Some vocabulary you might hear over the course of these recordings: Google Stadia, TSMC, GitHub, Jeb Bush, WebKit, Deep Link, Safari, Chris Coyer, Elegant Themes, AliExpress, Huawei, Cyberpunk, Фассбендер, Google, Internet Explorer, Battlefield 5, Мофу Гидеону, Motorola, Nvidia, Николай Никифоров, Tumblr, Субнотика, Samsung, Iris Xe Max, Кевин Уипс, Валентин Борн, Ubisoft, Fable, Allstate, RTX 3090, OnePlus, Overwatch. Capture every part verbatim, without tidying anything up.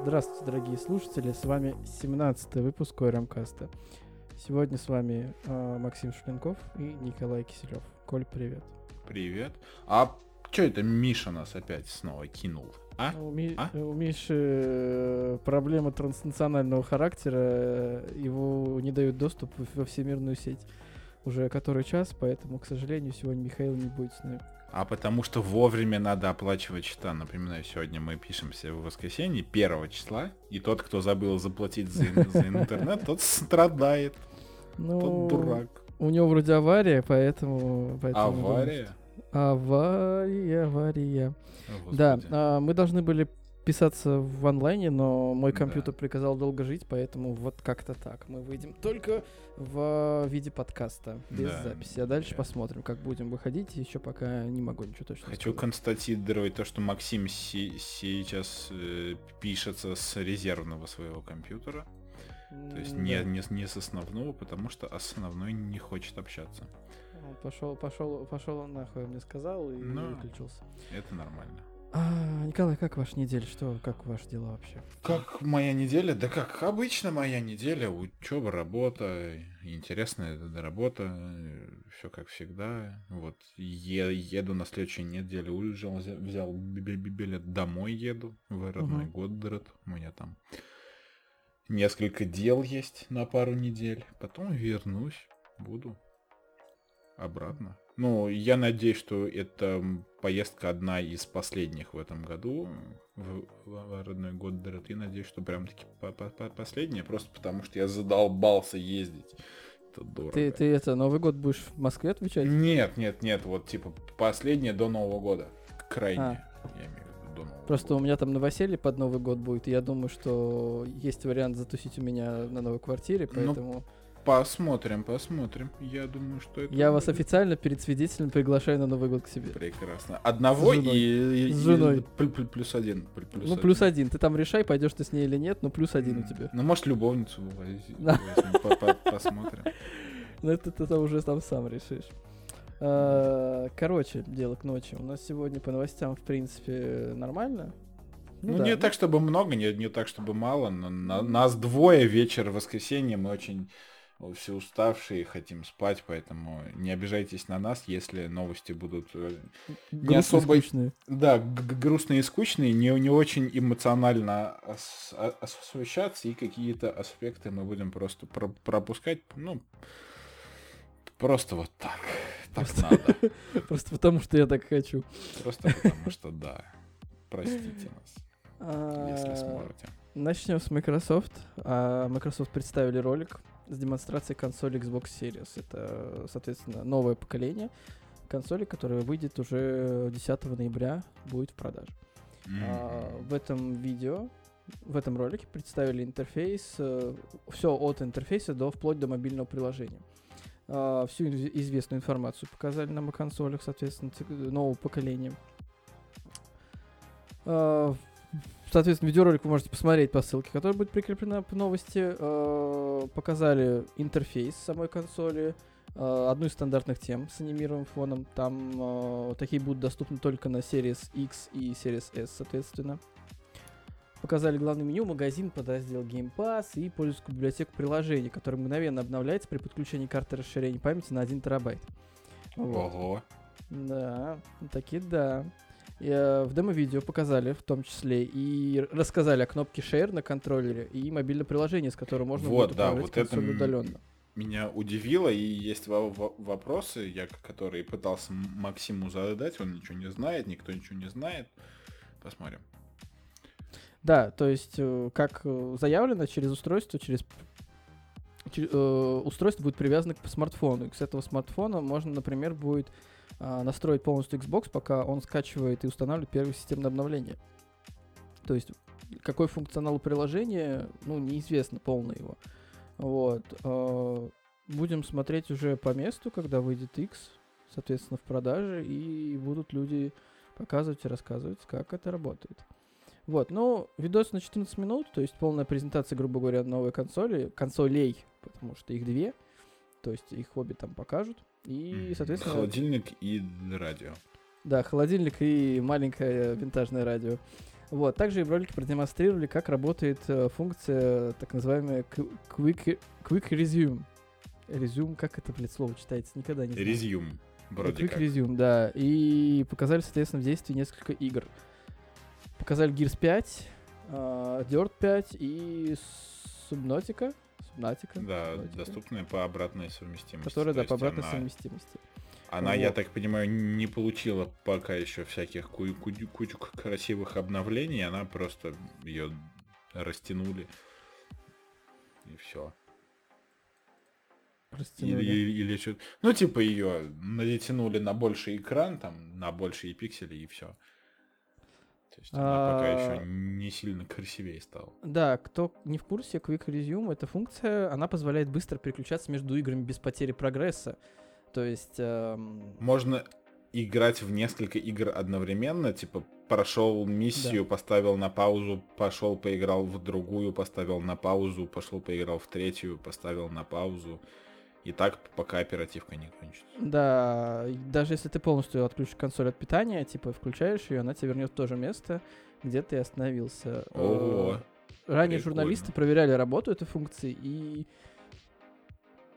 Здравствуйте, дорогие слушатели, с вами семнадцатый выпуск Койрамкаста. Сегодня с вами э, Максим Шупенков и Николай Киселев. Коль, привет. Привет. А что это Миша нас опять снова кинул? А? У, Ми... а? у Миши проблема транснационального характера, его не дают доступ во всемирную сеть уже который час, поэтому, к сожалению, сегодня Михаил не будет с нами. А потому что вовремя надо оплачивать счета. Напоминаю, сегодня мы пишемся в воскресенье, первого числа, и тот, кто забыл заплатить за, за интернет, тот страдает. Ну, тот дурак. У него вроде авария, поэтому... поэтому авария? Авария, авария. О, да, а, мы должны были писаться в онлайне, но мой компьютер да. приказал долго жить, поэтому вот как-то так. Мы выйдем только в виде подкаста, без да. записи. А дальше да. посмотрим, как будем выходить. Еще пока не могу ничего точно сказать. Хочу констатировать то, что Максим си- сейчас э, пишется с резервного своего компьютера. Mm-hmm. То есть не, не, не с основного, потому что основной не хочет общаться. Пошел, пошел, пошел он нахуй, мне сказал, и но выключился. Это нормально. А, Николай, как ваша неделя? Что, как ваши дела вообще? Как моя неделя? Да как обычно моя неделя. Учеба, работа, интересная работа, все как всегда. Вот е- еду на следующую неделю, уезжал, взял билет домой, еду в родной угу. Годдред. У меня там несколько дел есть на пару недель. Потом вернусь, буду обратно. Ну, я надеюсь, что эта поездка одна из последних в этом году, в, в родной Годдред, и надеюсь, что прям-таки последняя, просто потому что я задолбался ездить. Это дорого. Ты, ты это, Новый год будешь в Москве отвечать? Нет, нет, нет, вот типа последняя до Нового года, крайняя, а. я имею в виду. Просто у меня там новоселье под Новый год будет, и я думаю, что есть вариант затусить у меня на новой квартире, поэтому... Ну... Посмотрим, посмотрим. Я думаю, что это... Я будет. Вас официально перед свидетелем приглашаю на Новый год к себе. Прекрасно. Одного и, и, и... С женой. Плюс один. Плюс ну, один. Плюс один. Ты там решай, пойдешь ты с ней или нет, но плюс один mm. у тебя. Ну, может, любовницу вывозить. Посмотрим. Ну, это ты уже там сам решишь. Короче, дело к ночи. У нас сегодня по новостям, в принципе, нормально. Ну, ну да, не да. так, чтобы много, не, не так, чтобы мало. Но на, нас двое, вечер в воскресенье, мы очень... все уставшие, хотим спать, поэтому не обижайтесь на нас, если новости будут не особо... Грустные. Да, г- грустные и скучные, не, не очень эмоционально ос- освещаться, и какие-то аспекты мы будем просто про- пропускать, ну, просто вот так. Так просто... надо. Просто потому, что я так хочу. Просто потому, что да. Простите нас, если сможете. Начнем с Microsoft. Microsoft представили ролик с демонстрацией консоли Xbox Series. Это, соответственно, новое поколение консоли, которое выйдет уже десятого ноября, будет в продаже. Mm-hmm. А, в этом видео, в этом ролике представили интерфейс, э, все от интерфейса до вплоть до мобильного приложения. А, всю известную информацию показали нам о консолях, соответственно, нового поколения. А, соответственно, видеоролик вы можете посмотреть по ссылке, которая будет прикреплена по новости. Показали интерфейс самой консоли, одну из стандартных тем с анимированным фоном. Там такие будут доступны только на Series X и Series S, соответственно. Показали главное меню, магазин, подраздел Game Pass и пользовательскую библиотеку приложений, которая мгновенно обновляется при подключении карты расширения памяти на один терабайт. Ого! Вот. Да, такие да. В демо-видео показали, в том числе, и рассказали о кнопке Share на контроллере и мобильное приложение, с которым можно вот, будет да, управлять вот консоль это удаленно. Меня удивило, и есть в- в- вопросы, я, которые пытался Максиму задать, он ничего не знает, никто ничего не знает. Посмотрим. Да, то есть, как заявлено, через устройство, через... через э, устройство будет привязано к смартфону. И с этого смартфона можно, например, будет настроить полностью Xbox, пока он скачивает и устанавливает первое системное обновление. То есть, какой функционал у приложения, ну, неизвестно, полный его. Вот. Будем смотреть уже по месту, когда выйдет X, соответственно, в продаже, и будут люди показывать и рассказывать, как это работает. Вот, ну, видос на четырнадцать минут, то есть полная презентация, грубо говоря, новой консоли, консолей, потому что их две, то есть их обе там покажут. И, соответственно... Холодильник и радио. Да, холодильник и маленькое винтажное радио. Вот. Также в ролике продемонстрировали, как работает э, функция так называемая Quick, Quick Resume. Resume, как это, блядь, слово читается? Никогда не знаю. Resume, вроде Quick как. Resume, да. И показали, соответственно, в действии несколько игр. Показали Гирс пять, э, Дёрт пять и Субнотика. Субнотика. Да, Субнотика. Доступные по обратной совместимости. Которая, да, по обратной она... совместимости. Она, вот. Я так понимаю, не получила пока еще всяких ку- ку- кучу красивых обновлений, она просто ее растянули. И все. Растянули. Или, или что-то. Ну, типа ее натянули на больший экран, там, на большие пиксели, и все. То есть она а... пока еще не сильно красивее стала. Да, кто не в курсе, Quick Resume — это функция, она позволяет быстро переключаться между играми без потери прогресса. То есть... Эм... Можно играть в несколько игр одновременно, типа прошел миссию, да. поставил на паузу, пошел поиграл в другую, поставил на паузу, пошел поиграл в третью, поставил на паузу. И так, пока оперативка не кончится. Да, даже если ты полностью отключишь консоль от питания, типа включаешь ее, она тебя вернет в то же место, где ты остановился. Ого. Ранее прикольно. Журналисты проверяли работу этой функции и...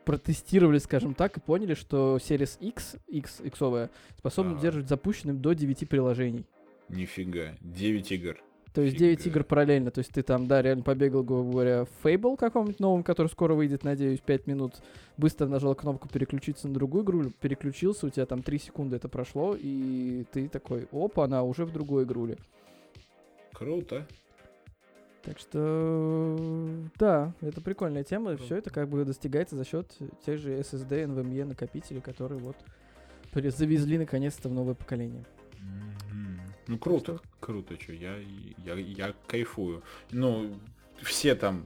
протестировали, скажем так, и поняли, что Series X, X, X-овая, способна удерживать запущенным до девяти приложений. Нифига, девять игр. То есть девять игр параллельно. То есть ты там, да, реально побегал, грубо говоря, в Fable каком-нибудь новом, который скоро выйдет, надеюсь, пять минут. Быстро нажал кнопку переключиться на другую игру, переключился, у тебя там три секунды это прошло, и ты такой, опа, она уже в другой игруле. Круто. Так что, да, это прикольная тема, и все это как бы достигается за счет тех же эс эс ди, NVMe накопителей, которые вот завезли наконец-то в новое поколение. Mm-hmm. Ну круто, что? Круто, что я, я, я кайфую. Ну, все там...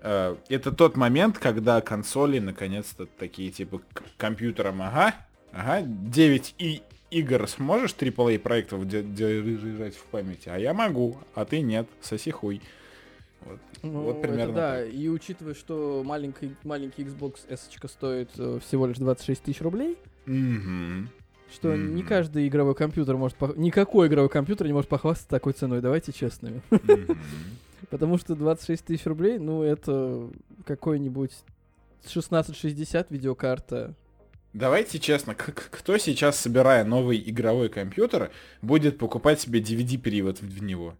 Э, это тот момент, когда консоли наконец-то такие типа к компьютерам, ага, ага, девять и... Игорь, сможешь три а проектов держать в памяти? А я могу, а ты нет, соси хуй. Вот, ну, вот примерно да, так. И учитывая, что маленький, маленький Xbox S-очка стоит всего лишь двадцать шесть тысяч рублей, mm-hmm. что mm-hmm. не каждый игровой компьютер может... Пох... Никакой игровой компьютер не может похвастаться такой ценой, давайте честными. Mm-hmm. Потому что двадцать шесть тысяч рублей, ну это какой-нибудь шестнадцать шестьдесят видеокарта. Давайте честно, кто сейчас, собирая новый игровой компьютер, будет покупать себе ди ви ди-привод в него?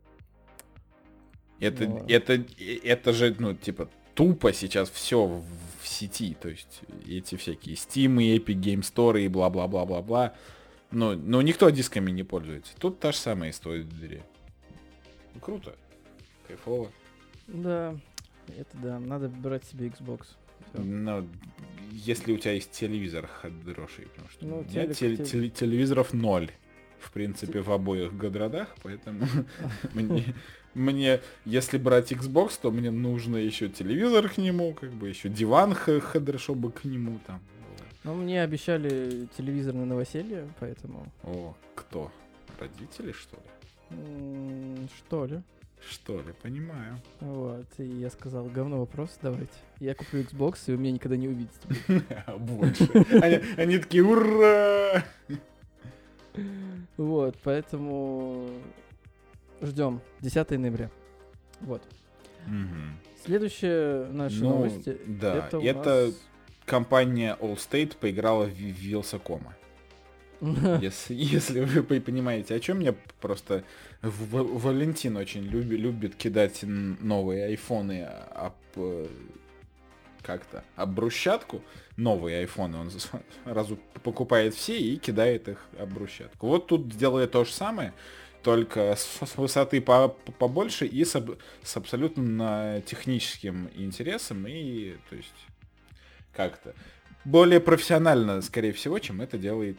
Это, но... это, это же, ну, типа, тупо сейчас все в, в сети, то есть эти всякие Steam и Epic Game Store и бла-бла-бла-бла-бла. Но, но никто дисками не пользуется. Тут та же самая история. Ну, круто. Кайфово. Да, это да, надо брать себе Xbox. Но если у тебя есть телевизор хороший, потому что ну, у меня телек, тел- телек. телевизоров ноль, в принципе, в обоих городах, поэтому мне, если брать Xbox, то мне нужно еще телевизор к нему, как бы еще диван хорошо бы к нему там. Ну, мне обещали телевизор на новоселье, поэтому... О, кто? Родители, что ли? Что ли? Что ли, понимаю. Вот, и я сказал, говно вопрос, давайте. Я куплю Xbox, и вы меня никогда не увидите. Больше. Они такие, ура! Вот, поэтому ждем десятого ноября. Вот. Следующая наша новость. Да, это компания Allstate поиграла в Вилсакома. Если, если вы понимаете, о чем я, просто Валентин очень любит, любит кидать новые айфоны об как-то об брусчатку. Новые айфоны он сразу покупает все и кидает их об брусчатку. Вот тут делает то же самое, только с высоты по, побольше и с, с абсолютно техническим интересом и то есть как-то более профессионально, скорее всего, чем это делает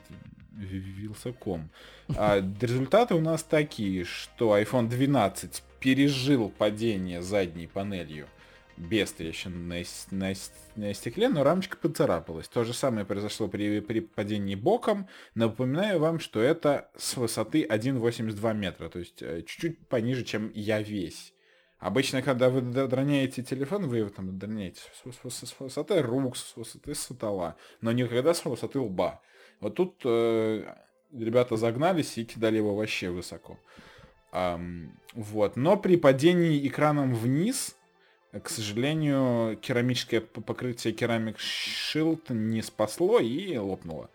Вилсаком. А результаты у нас такие, что айфон двенадцать пережил падение задней панелью без трещин на, на, на стекле, но рамочка поцарапалась. То же самое произошло при, при падении боком. Напоминаю вам, что это с высоты один целых восемьдесят два метра, то есть чуть-чуть пониже, чем я весь. Обычно, когда вы дроняете телефон, вы его там дроняете с высоты рук, с высоты стола, но никогда с высоты лба. Вот тут э, ребята загнались и кидали его вообще высоко. Um, вот. Но при падении экраном вниз, к сожалению, керамическое покрытие Ceramic Shield не спасло и лопнуло.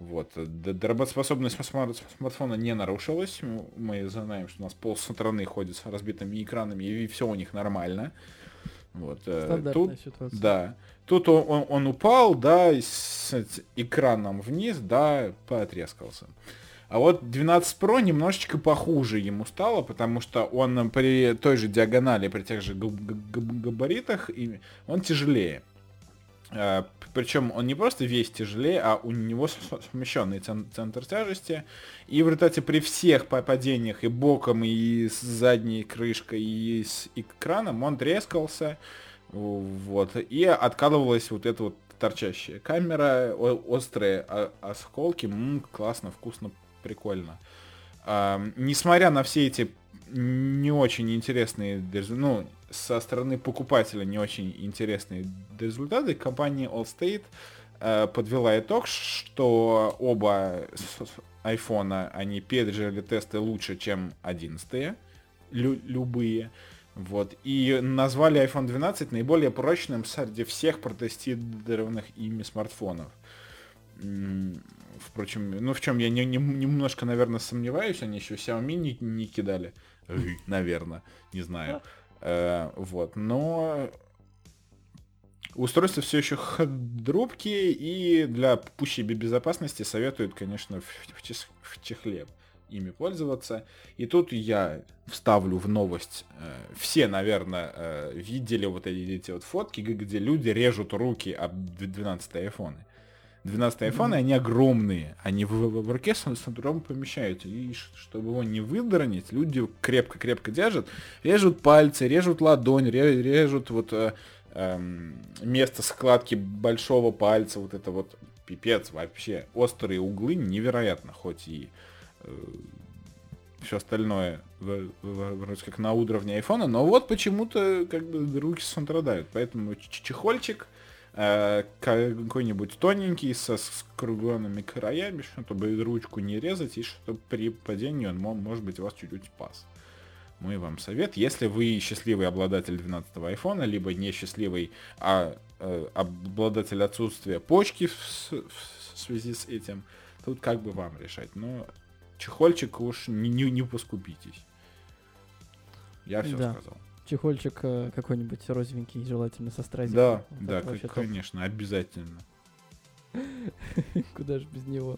Вот. Работоспособность смартфона не нарушилась. Мы знаем, что у нас пол страны ходит с разбитыми экранами, и все у них нормально. Вот. Стандартная Тут, ситуация. Да. Тут он, он, он упал, да, с экраном вниз, да, поотрескался. А вот двенадцать Pro немножечко похуже ему стало, потому что он при той же диагонали, при тех же габаритах, он тяжелее. Причем он не просто весь тяжелее, а у него смещенный центр тяжести. И в результате при всех падениях и боком, и с задней крышкой, и с экраном он трескался. Вот, и откалывалась вот эта вот торчащая камера, острые осколки. М-м, классно, вкусно, прикольно. А, несмотря на все эти не очень интересные, ну, со стороны покупателя не очень интересные результаты, компания Allstate а, подвела итог, что оба айфона, они пережили тесты лучше, чем одиннадцатые, лю- любые. Вот. И назвали айфон двенадцать наиболее прочным среди всех протестированных ими смартфонов. Впрочем, ну в чем я не, не, немножко, наверное, сомневаюсь, они еще Xiaomi не, не кидали, наверное, не знаю. Э, вот, но устройство все еще хрупкие, и для пущей безопасности советуют, конечно, в, в, в чехле ими пользоваться. И тут я вставлю в новость, э, все, наверное, э, видели вот эти вот фотки, где люди режут руки об двенадцатые айфоны. двенадцатые айфоны, mm-hmm. они огромные, они в, в, в руке с центром помещаются, и чтобы его не выдранить, люди крепко-крепко держат, режут пальцы, режут ладонь, режут вот э, э, место складки большого пальца, вот это вот пипец вообще, острые углы невероятно, хоть и э, все остальное в, в, вроде как на уровне айфона, но вот почему-то как бы руки страдают, поэтому чехольчик какой-нибудь тоненький со скругленными краями, чтобы ручку не резать, и чтобы при падении он, может быть, вас чуть-чуть спас. Мой вам совет, если вы счастливый обладатель двенадцатого айфона, либо несчастливый, а, а обладатель отсутствия почки в, в связи с этим, тут как бы вам решать. Но чехольчик уж не, не, не поскупитесь. Я все да. сказал. Чехольчик какой-нибудь розовенький, желательно со стразиком. Да, вот да, конечно, топ. Обязательно. Куда же без него.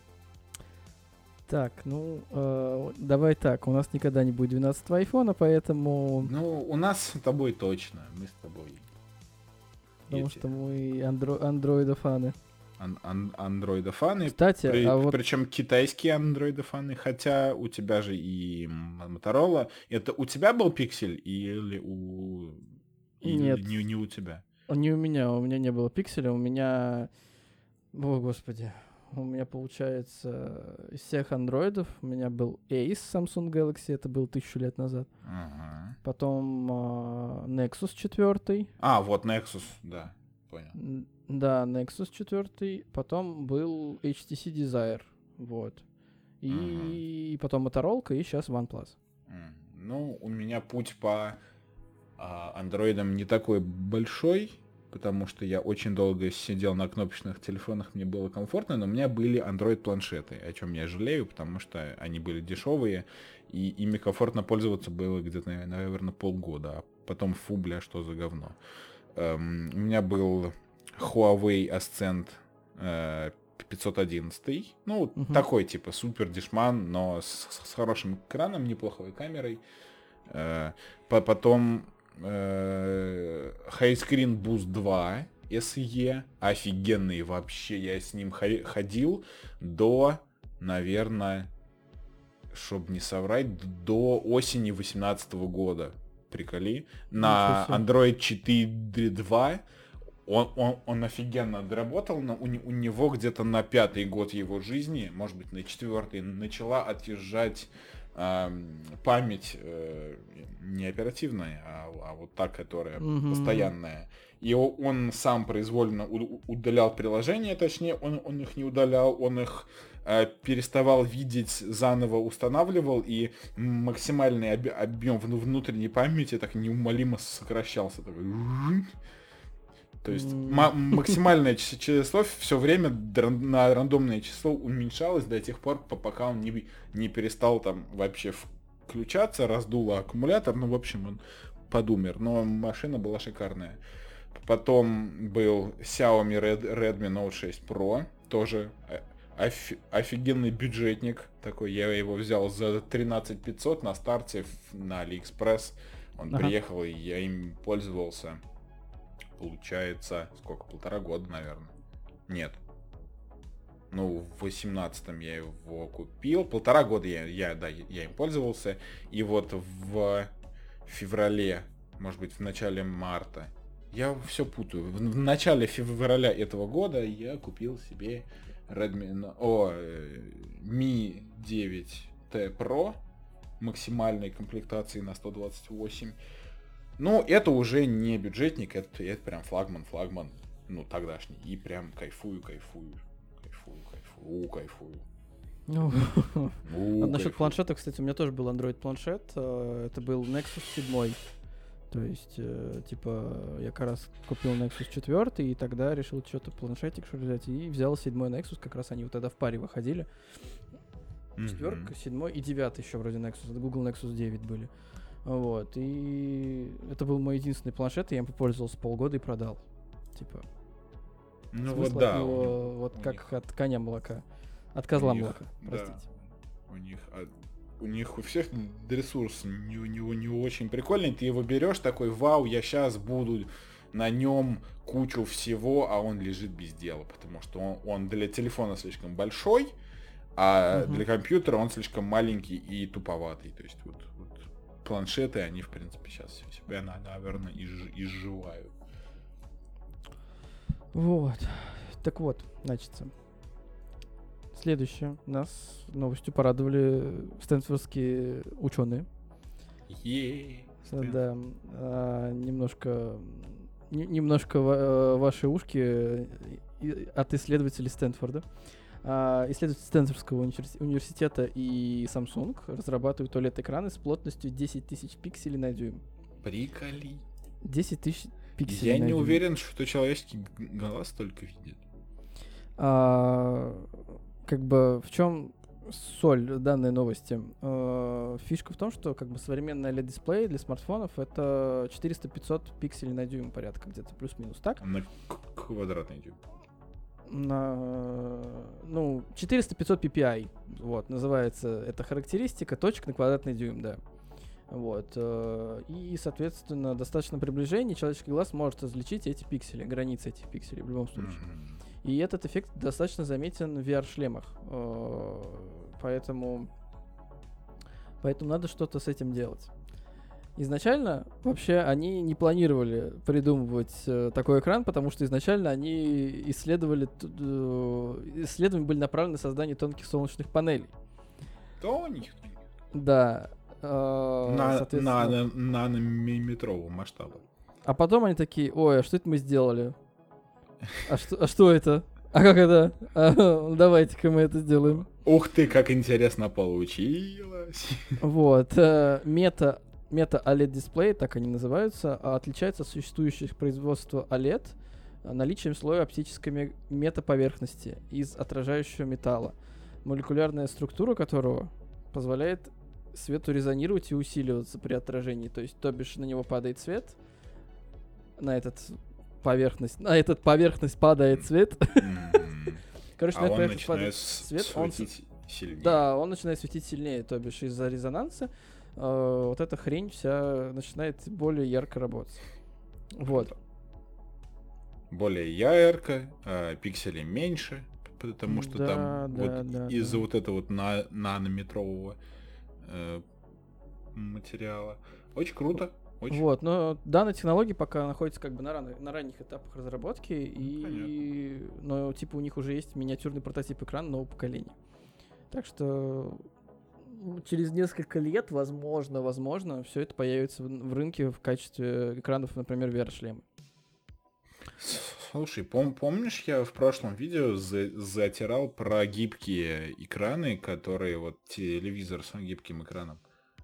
Так, ну, э, давай так, у нас никогда не будет двенадцатого айфона, поэтому... Ну, у нас с тобой точно, мы с тобой. Потому Дети. Что мы андро- андроидофаны. Ан- ан- андроидофаны, Кстати, при- а вот... причем китайские андроидофаны, хотя у тебя же и Motorola. Это у тебя был пиксель или у... Нет. Или не, не у тебя? Не у меня, у меня не было пикселя, у меня... О, господи, у меня получается из всех андроидов у меня был Ace Samsung Galaxy, это был тысячу лет назад. Ага. Потом uh, Nexus четыре. А, вот Nexus, да, понял. Да, Nexus четыре, потом был эйч ти си Desire, вот. И uh-huh. потом Motorola, и сейчас OnePlus. Mm. Ну, у меня путь по андроидам uh, не такой большой, потому что я очень долго сидел на кнопочных телефонах, мне было комфортно, но у меня были Android-планшеты, о чем я жалею, потому что они были дешевые, и ими комфортно пользоваться было где-то, наверное, полгода, а потом фу, бля, что за говно. Um, у меня был... Huawei Ascend э, пятьсот одиннадцать. Ну, uh-huh. такой типа супер дешман, но с, с хорошим экраном, неплохой камерой. Э, по- потом э, High Screen Boost два эс и. Офигенный вообще. Я с ним ходил до, наверное, чтобы не соврать, до осени двадцать восемнадцатого года. Приколи. На Android четыре два. Он, он, он офигенно доработал, но у, у него где-то на пятый год его жизни, может быть, на четвертый, начала отъезжать э, память э, не оперативная, а, а вот та, которая mm-hmm. постоянная. и он сам произвольно удалял приложения, точнее, он, он их не удалял, он их э, переставал видеть, заново устанавливал, и максимальный объ- объем внутренней памяти так неумолимо сокращался. Такой... То есть м- максимальное число все время на рандомное число уменьшалось до тех пор, пока он не, не перестал там вообще включаться, раздуло аккумулятор, ну в общем он подумер, но машина была шикарная. Потом был Xiaomi Redmi Note шесть Pro, тоже оф- офигенный бюджетник такой, я его взял за тринадцать тысяч пятьсот на старте на AliExpress, он ага. приехал и я им пользовался. Получается, сколько, полтора года, наверное. Нет. Ну, в восемнадцатом я его купил. Полтора года я, я, да, я им пользовался. И вот в феврале, может быть, в начале марта, я все путаю. В, в начале февраля этого года я купил себе Redmi... О, Mi девять ти Pro максимальной комплектации на сто двадцать восемь. Ну, это уже не бюджетник, это, это прям флагман, флагман, ну, тогдашний. И прям кайфую, кайфую, кайфую, кайфую, кайфую. Ну, а насчет планшета, кстати, у меня тоже был Android-планшет, это был Nexus семь. То есть, типа, я как раз купил Nexus четыре, и тогда решил что-то планшетик что взять, и взял седьмой Nexus, как раз они вот тогда в паре выходили. Четверка, mm-hmm. седьмой и девятый еще вроде Nexus, это Google Nexus девять были. Вот, и это был мой единственный планшет, и я им попользовался полгода и продал. Типа, ну смысл вот, да, от него, них, вот как них, от коня молока, от козла молока, них, простите. Да, у них, у них у всех ресурс не, не, не очень прикольный, ты его берешь такой, вау, я сейчас буду на нем кучу всего, а он лежит без дела, потому что он, он для телефона слишком большой, а угу. для компьютера он слишком маленький и туповатый, то есть вот. Планшеты, они, в принципе, сейчас себя, наверное, изж- изживают. Вот. Так вот, значит, следующее. Нас новостью порадовали стэнфордские ученые. Еее. Да. А, немножко н- немножко в- ваши ушки от исследователей Стэнфорда. Uh, исследователи Стэнфордского универси- университета и Samsung разрабатывают о лед-экраны с плотностью десять тысяч пикселей на дюйм. Приколи. десять тысяч пикселей Я на не дюйм. Уверен, что человеческий глаз только видит. Uh, как бы в чем соль данной новости? Uh, фишка в том, что как бы современный о лед-дисплей для смартфонов это четыреста-пятьсот пикселей на дюйм порядка, где-то плюс-минус, так? На к- квадратный дюйм. На, ну, четыреста-пятьсот пи пи ай, вот, называется эта характеристика, точек на квадратный дюйм, да. Вот, э, и, соответственно, достаточно приближения человеческий глаз может различить эти пиксели, границы этих пикселей в любом случае. Mm-hmm. И этот эффект достаточно заметен в ви ар-шлемах, э, поэтому, поэтому надо что-то с этим делать. Изначально вообще они не планировали придумывать э, такой экран, потому что изначально они исследовали, э, исследования были направлены на создание тонких солнечных панелей. Тонких? Да. Э, на, соответственно... на, на, нанометрового масштаба. А потом они такие, ой, а что это мы сделали? А что, а что это? А как это? А, давайте-ка мы это сделаем. Ух ты, как интересно получилось. Вот. Э, мета... Мета о лед-дисплей, так они называются, отличается от существующих производства о лед наличием слоя оптической метаповерхности из отражающего металла, молекулярная структура которого позволяет свету резонировать и усиливаться при отражении. То есть, то бишь, на него падает свет, на этот поверхность, на этот поверхность падает свет. Короче, на поверхность падает свет, он да, он начинает светить сильнее, то бишь из-за резонанса. Uh, вот эта хрень вся начинает более ярко работать. Вот. Более ярко, э, пиксели меньше, потому что да, там да, вот да, из-за да. вот этого вот на- нанометрового э, материала. Очень круто. Очень. Вот, но данная технология пока находится как бы на, ран- на ранних этапах разработки, и... но типа у них уже есть миниатюрный прототип экрана нового поколения. Так что... Через несколько лет, возможно, возможно, все это появится в рынке в качестве экранов, например, ви ар-шлема. Слушай, пом- помнишь, я в прошлом видео за- затирал про гибкие экраны, которые вот телевизор с гибким экраном.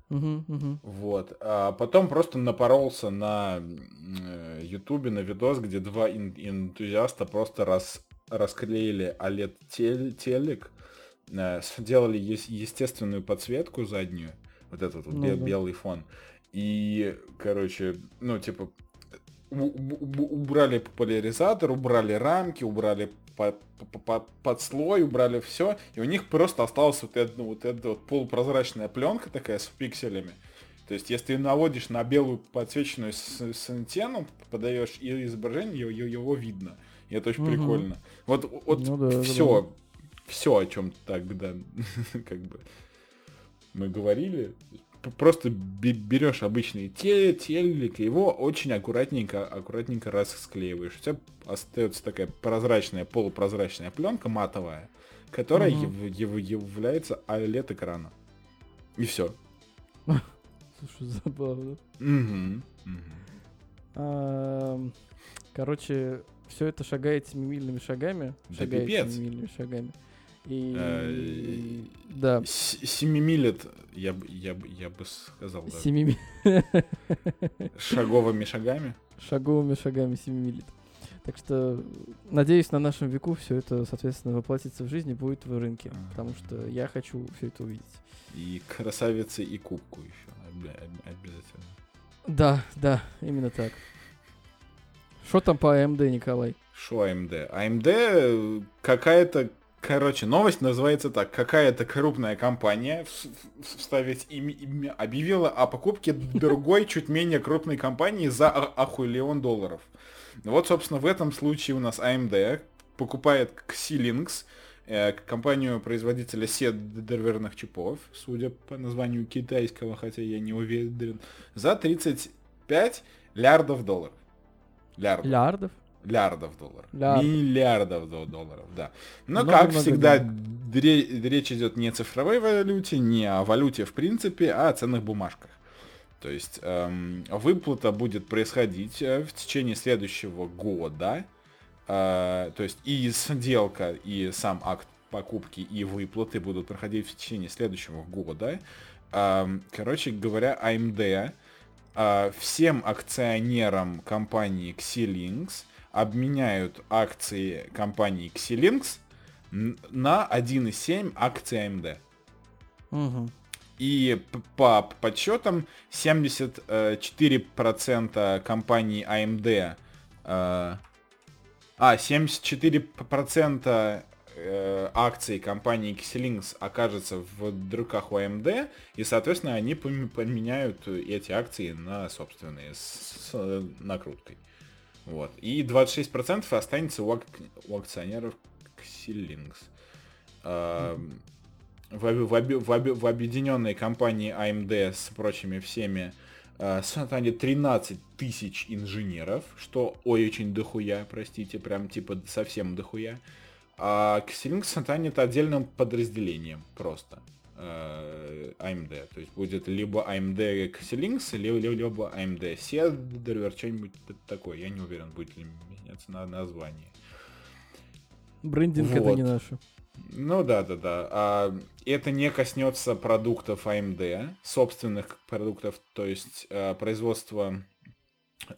Uh-huh, uh-huh. Вот. А потом просто напоролся на Ютубе на видос, где два эн- энтузиаста просто рас- расклеили о лед телек, сделали е- естественную подсветку заднюю, вот этот вот бел- uh-huh. белый фон. И, короче, ну, типа... убрали поляризатор, убрали рамки, убрали по- по- по- подслой, убрали все, и у них просто осталась вот эта, вот эта вот полупрозрачная пленка такая с пикселями. То есть, если наводишь на белую подсвеченную с- сантену, подаешь изображение, его, его видно. И это очень угу. прикольно. Вот, вот ну, да, все, да. все, о чем так, да, как бы мы говорили. Просто берешь обычный телек, его очень аккуратненько, аккуратненько расклеиваешь. У тебя остается такая прозрачная, полупрозрачная пленка матовая, которая mm-hmm. яв- яв- является о лед экраном. И все. Слушай, забавно. Mm-hmm. Mm-hmm. Короче, все это шагает семимильными шагами. Да пипец. Семимильными шагами. И... Э, да. Семимилит, я, я, я бы сказал. Да. Семимилит. Шаговыми шагами? Шаговыми шагами семимилит. Так что, надеюсь, на нашем веку все это, соответственно, воплотится в жизнь и будет в рынке. А-а-а. Потому что я хочу все это увидеть. И красавицы, и кубку еще обязательно. Да, да, именно так. Что там по эй эм ди, Николай? Что эй эм ди? эй эм ди какая-то... Короче, новость называется так. Какая-то крупная компания, вставить имя, имя, объявила о покупке другой, чуть менее крупной компании за охуелион долларов. Вот, собственно, в этом случае у нас эй эм ди покупает Xilinx, компанию-производителя серверных чипов, судя по названию китайского, хотя я не уверен, за тридцать пять лярдов долларов. Лярдов? Лярдов? Лярдов долларов. Лярд. Миллиардов долларов, да. Но, много, как много всегда, денег. Речь идет не о цифровой валюте, не о валюте в принципе, а о ценных бумажках. То есть эм, выплата будет происходить в течение следующего года. Э, то есть и сделка, и сам акт покупки, и выплаты будут проходить в течение следующего года. Эм, короче говоря, эй эм ди э, всем акционерам компании Xilinx обменяют акции компании Xilinx на одна целая семь акций эй эм ди. Угу. И по подсчетам семьдесят четыре процента компании эй эм ди... Э, а, семьдесят четыре процента э, акций компании Xilinx окажется в руках у эй эм ди, и, соответственно, они поменяют эти акции на собственные с, с накруткой. Вот. И двадцать шесть процентов останется у, ак- у акционеров Xilinx. Э- в, об- в, об- в объединенной компании эй эм ди с прочими всеми э- станет тринадцать тысяч инженеров, что ой, очень дохуя, простите, прям типа совсем дохуя. А Xilinx станет отдельным подразделением просто э- эй эм ди. То есть будет либо эй эм ди Xilinx, либо, либо эй эм ди сервер, что-нибудь такое. Я не уверен, будет ли меняться на название. Брендинг вот. Это не наше. Ну да, да, да. А, это не коснется продуктов эй эм ди, собственных продуктов, то есть а, производство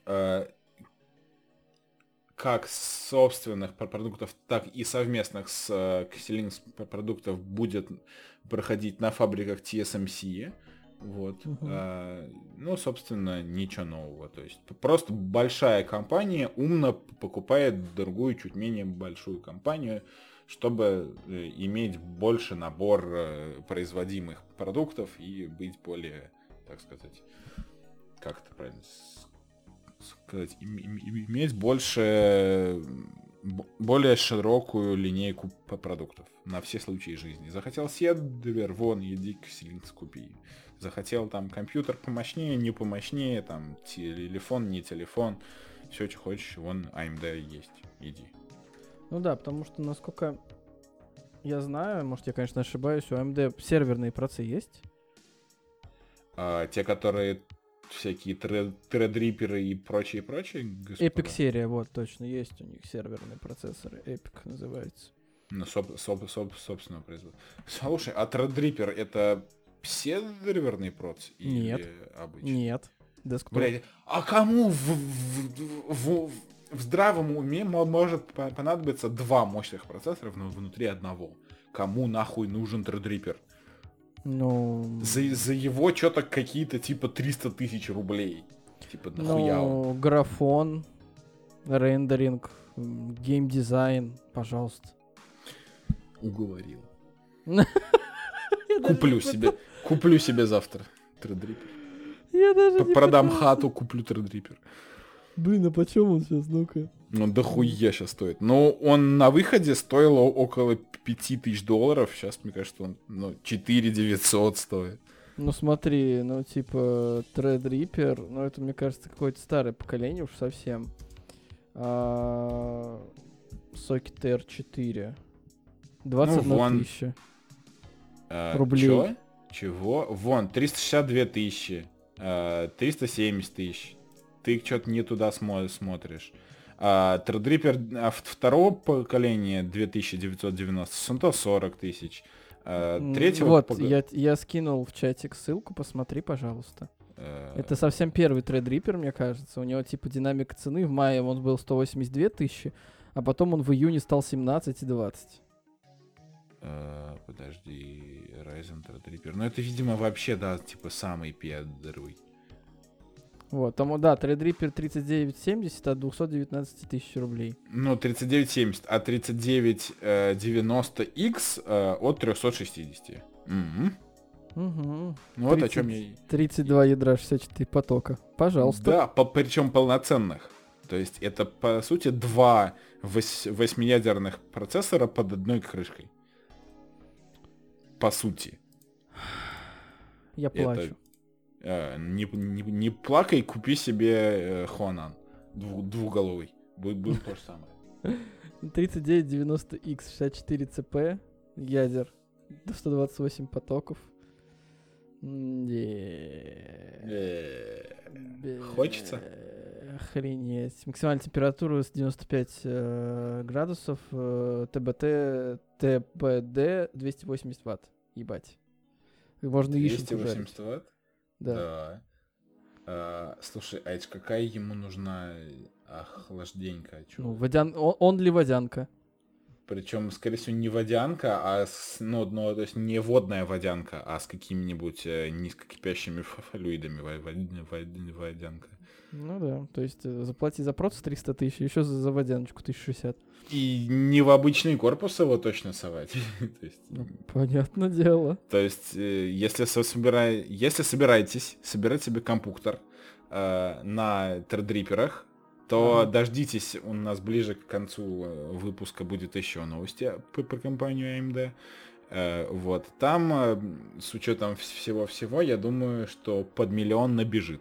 а, как собственных продуктов, так и совместных с а, Xilinx продуктов будет проходить на фабриках ти эс эм си. Вот. Угу. А, ну, собственно, ничего нового. То есть просто большая компания умно покупает другую, чуть менее большую компанию, чтобы иметь больше набор производимых продуктов и быть более, так сказать, как это правильно сказать, иметь больше... более широкую линейку продуктов на все случаи жизни. Захотел сервер, вон, иди Xilinx купи. Захотел там компьютер помощнее, не помощнее, там телефон, не телефон, все, что хочешь, вон эй эм ди есть, иди. Ну да, потому что, насколько я знаю, может, я, конечно, ошибаюсь, у эй эм ди серверные процы есть? А, те, которые всякие Threadripper и прочие-прочие, господа. Epic серия, вот, точно, есть у них серверные процессоры, Epic называется. Ну, соб- соб- соб- собственного производства. Слушай, а Threadripper это серверный проц или обычный? Нет, нет. Блядь, а кому в, в, в, в, в здравом уме может понадобиться два мощных процессора внутри одного? Кому нахуй нужен Threadripper? Ну... За, за его что-то какие-то типа триста тысяч рублей. Типа нахуя ну, он? Графон, рендеринг, геймдизайн, пожалуйста. Уговорил. Куплю себе. Куплю себе завтра Threadripper. Продам хату, куплю Threadripper. Блин, а почем он сейчас, ну-ка? Ну дохуя сейчас стоит. Но он на выходе стоил около пять тысяч долларов. Сейчас, мне кажется, он ну, четыре тысячи девятьсот стоит. Ну смотри, ну типа Threadripper, ну это, мне кажется, какое-то старое поколение уж совсем. Сокет эр четыре. двадцать одна тысяча. А, рублей. Чё? Чего? Вон, триста шестьдесят две тысячи. триста семьдесят тысяч. Ты что-то не туда смо- смотришь. А, Threadripper второго поколения две тысячи девятьсот девяносто, семьсот сорок тысяч. А, третьего... Вот, пог... я, я скинул в чатик ссылку, посмотри, пожалуйста. А... Это совсем первый Threadripper, мне кажется. У него типа динамика цены. В мае он был сто восемьдесят две тысячи, а потом он в июне стал семнадцать и двадцать. Uh, подожди, Ryzen Threadripper. Ну это, видимо, вообще, да, типа самый первый. Вот, там, да, Threadripper тридцать девять семьдесят от двести девятнадцать тысяч рублей. Ну, тридцать девять семьдесят, а тридцать девять девяносто икс uh, от триста шестьдесят. Mm-hmm. Угу. Ну, тридцать, вот о чем я... тридцать два ядра, шестьдесят четыре потока. Пожалуйста. Да, по, причем полноценных. То есть это, по сути, два восьмиядерных процессора под одной крышкой. По сути. Я это... плачу. Э, не, не, не плакай, купи себе э, Хонан. Дву, двуголовый. Будет, будет то же самое. тридцать девять девяносто икс, шестьдесят четыре цэ пэ ядер, сто двадцать восемь потоков. Хочется? Охренеть. Максимальная температура с девяносто пять градусов. тэ бэ тэ, тэ бэ дэ двести восемьдесят ватт. Ебать. Можно яичницу жарить. двести восемьдесят ватт? Да. да. А, слушай, а это какая ему нужна охлажденька? Чё? Ну, водян... он ли водянка? Причем, скорее всего, не водянка, а с... ну, ну, то есть не водная водянка, а с какими-нибудь низкокипящими флюидами водянка. Ну да, то есть заплати за проц триста тысяч, еще за, за водяночку тысяча шестьдесят. И не в обычный корпус его точно совать. То есть, ну, понятное дело. То есть, если, собира... если собираетесь собирать себе компьютер э, на Threadripper'ах, то mm-hmm. дождитесь, у нас ближе к концу выпуска будет еще новости про, про компанию а эм дэ. Э, вот. Там, э, с учетом всего-всего, я думаю, что под миллион набежит.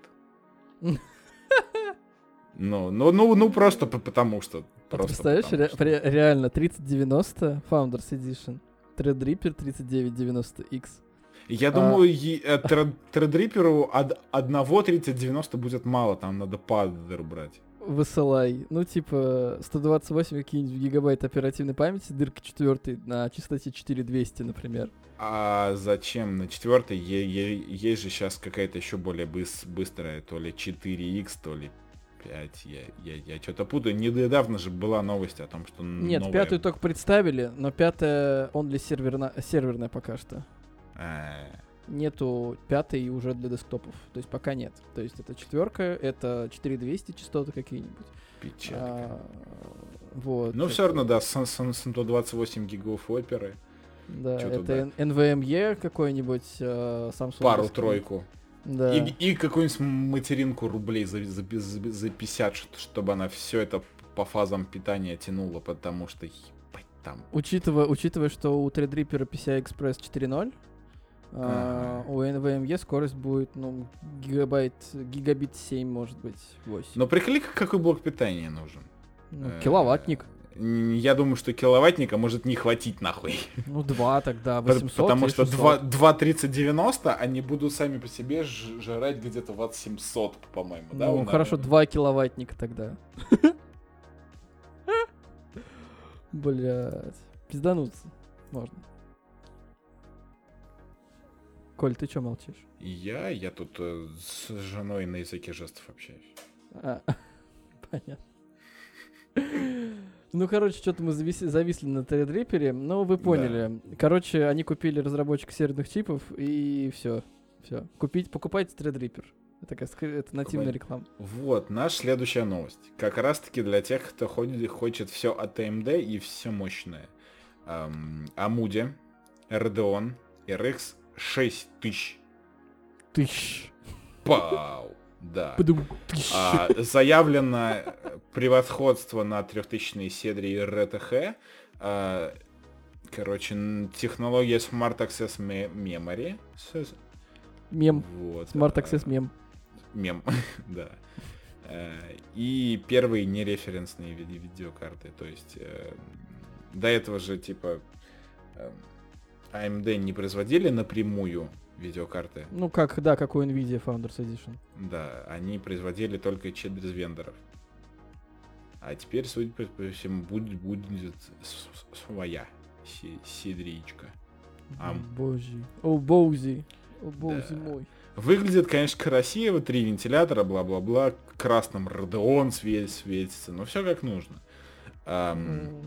Ну, ну, ну, ну просто потому что. Просто а ты представляешь, ре- ре- реально тридцать девяносто Founders Edition, Threadripper тридцать девять девяносто икс. Я а... думаю, е- э, Threadripper'у од- одного тридцать девяносто будет мало, там надо паддер брать. Высылай, ну типа сто двадцать восемь какие-нибудь гигабайт оперативной памяти, дырка четвёртой на частоте четыре тысячи двести, например. А зачем? На четвёртой е- е- есть же сейчас какая-то еще более быс- быстрая, то ли четыре икс, то ли... Пять, я, я, я что-то путаю. Недавно же была новость о том, что... Нет, новая... пятую только представили, но пятая он для серверна... серверная пока что. А-а-а. Нету пятой уже для десктопов. То есть пока нет. То есть это четверка, это четыре тысячи двести частоты какие-нибудь. Печалька. Вот. Ну все равно, да, сто двадцать восемь гигов оперы. Да, это эн ви эм и какой-нибудь Samsung. Пару-тройку. Да. И, и какую-нибудь материнку рублей за, за, за, за пятьдесят, чтобы она все это по фазам питания тянула, потому что ебать там. Учитывая, учитывая что у Threadripper пи си ай-Express четыре ноль, а, у NVMe скорость будет, ну, гигабайт, гигабит семь, может быть, восемь. Но прикли, какой блок питания нужен? Ну, киловаттник. я думаю, что киловаттника может не хватить нахуй. Ну, два тогда, восемьсот. Потому что два тридцать девяносто они будут сами по себе жрать где-то ватт семьсот, по-моему, да? Ну, хорошо, два киловаттника тогда. Блять, пиздануться можно. Коль, ты чё молчишь? Я? Я тут э, с женой на языке жестов общаюсь. А, понятно. Ну, короче, что-то мы зависли, зависли на Threadripper, но вы поняли. Да. Короче, они купили разработчика серверных чипов, и все. Все. Купить, покупайте Threadripper. Это, это нативная реклама. Вот, наша следующая новость. Как раз-таки для тех, кто ходит, хочет все от эй эм ди и все мощное. Эм, Амуди, Radeon, эр икс шесть тысяч. Тысяч. Пау. Да. А, заявлено превосходство на трехтысячной серии эр ти экс. А, короче, технология Smart Access Memory. Мем. Вот. Smart Access Mem. Мем. Да. А, и первые нереференсные виде- видеокарты. То есть э, до этого же типа... Э, эй эм ди не производили напрямую видеокарты. Ну как, да, как у Nvidia Founders Edition. Да, они производили только через вендоров. А теперь, судя по всему, будет, будет своя сидричка. Ам. Боже. О, Боузи. О, Боузи да. Мой. Выглядит, конечно, красиво. Три вентилятора, бла-бла-бла. Красным Radeon светится. Но все как нужно. Ам...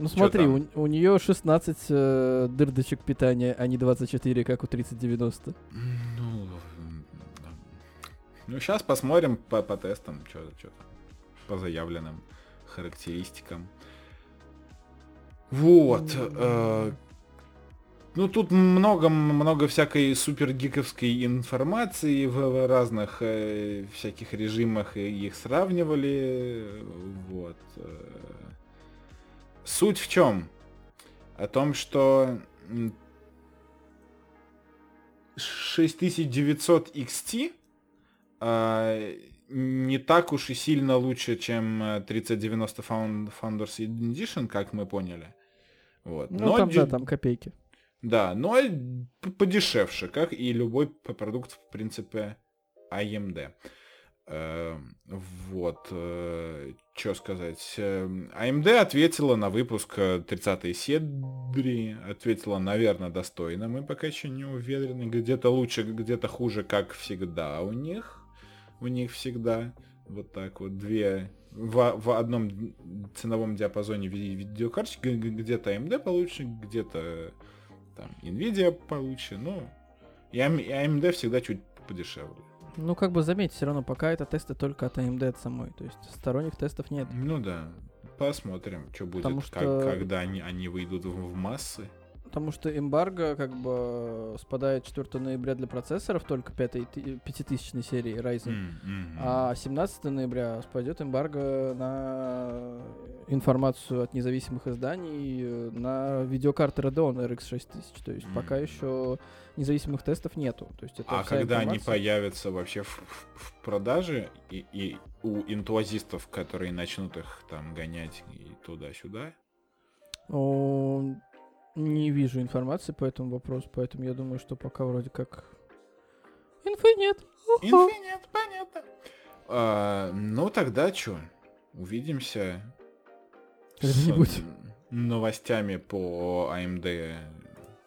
Ну чё смотри, у, у нее шестнадцать э, дырдочек питания, а не двадцать четыре, как у тридцать девяносто. Ну, ну сейчас посмотрим по, по тестам, что там, по заявленным характеристикам. Вот. Э, ну тут много-много всякой супергиковской информации в, в разных э, всяких режимах, и их сравнивали. Вот. Суть в чем? О том, что шесть тысяч девятьсот икс ти э, не так уж и сильно лучше, чем тридцать девяносто Founders Edition, как мы поняли. Вот. Ну но там, де... да, там копейки. Да, но подешевше, как и любой продукт, в принципе, эй эм ди. Вот, что сказать. эй эм ди ответила на выпуск тридцатой серии, ответила, наверное, достойно. Мы пока еще не уверены. Где-то лучше, где-то хуже, как всегда у них. У них всегда вот так вот две в, в одном ценовом диапазоне видеокарточки. Где-то эй эм ди получше, где-то там Nvidia получше. Ну, и эй эм ди всегда чуть подешевле. Ну, как бы заметьте, все равно пока это тесты только от эй эм ди от самой, то есть сторонних тестов нет. Ну да, посмотрим, что будет, как, что... когда они, они выйдут в массы. Потому что эмбарго как бы спадает четвёртого ноября для процессоров, только пятитысячной серии Ryzen, mm-hmm. а семнадцатого ноября спадет эмбарго на информацию от независимых изданий на видеокарты Radeon эр икс шесть тысяч, то есть mm-hmm. пока еще независимых тестов нету. То есть это а когда информация... они появятся вообще в, в продаже и, и у энтузиастов, которые начнут их там гонять и туда-сюда? О... Не вижу информации по этому вопросу, поэтому я думаю, что пока вроде как... Инфы нет. Инфы нет, понятно. А, ну тогда чё? Увидимся когда-нибудь с новостями по эй эм ди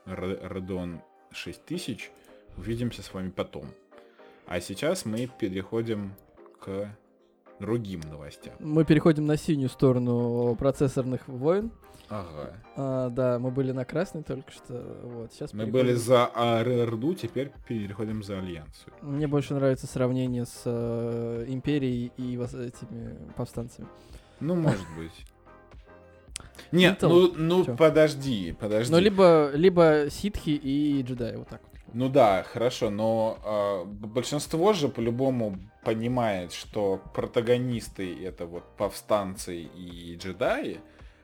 Radeon шесть тысяч. Увидимся с вами потом. А сейчас мы переходим к другим новостям. Мы переходим на синюю сторону процессорных войн. Ага. А, да, мы были на красной только что. Вот, сейчас мы переходим. Были за ар эр ду, теперь переходим за Альянсу. Мне больше нравится сравнение с э, Империей и вот этими повстанцами. Ну, может быть. Нет, ну, ну подожди, подожди. Ну, либо, либо ситхи и джедаи, вот так вот. Ну да, хорошо, но э, большинство же по-любому понимает, что протагонисты — это вот повстанцы и джедаи,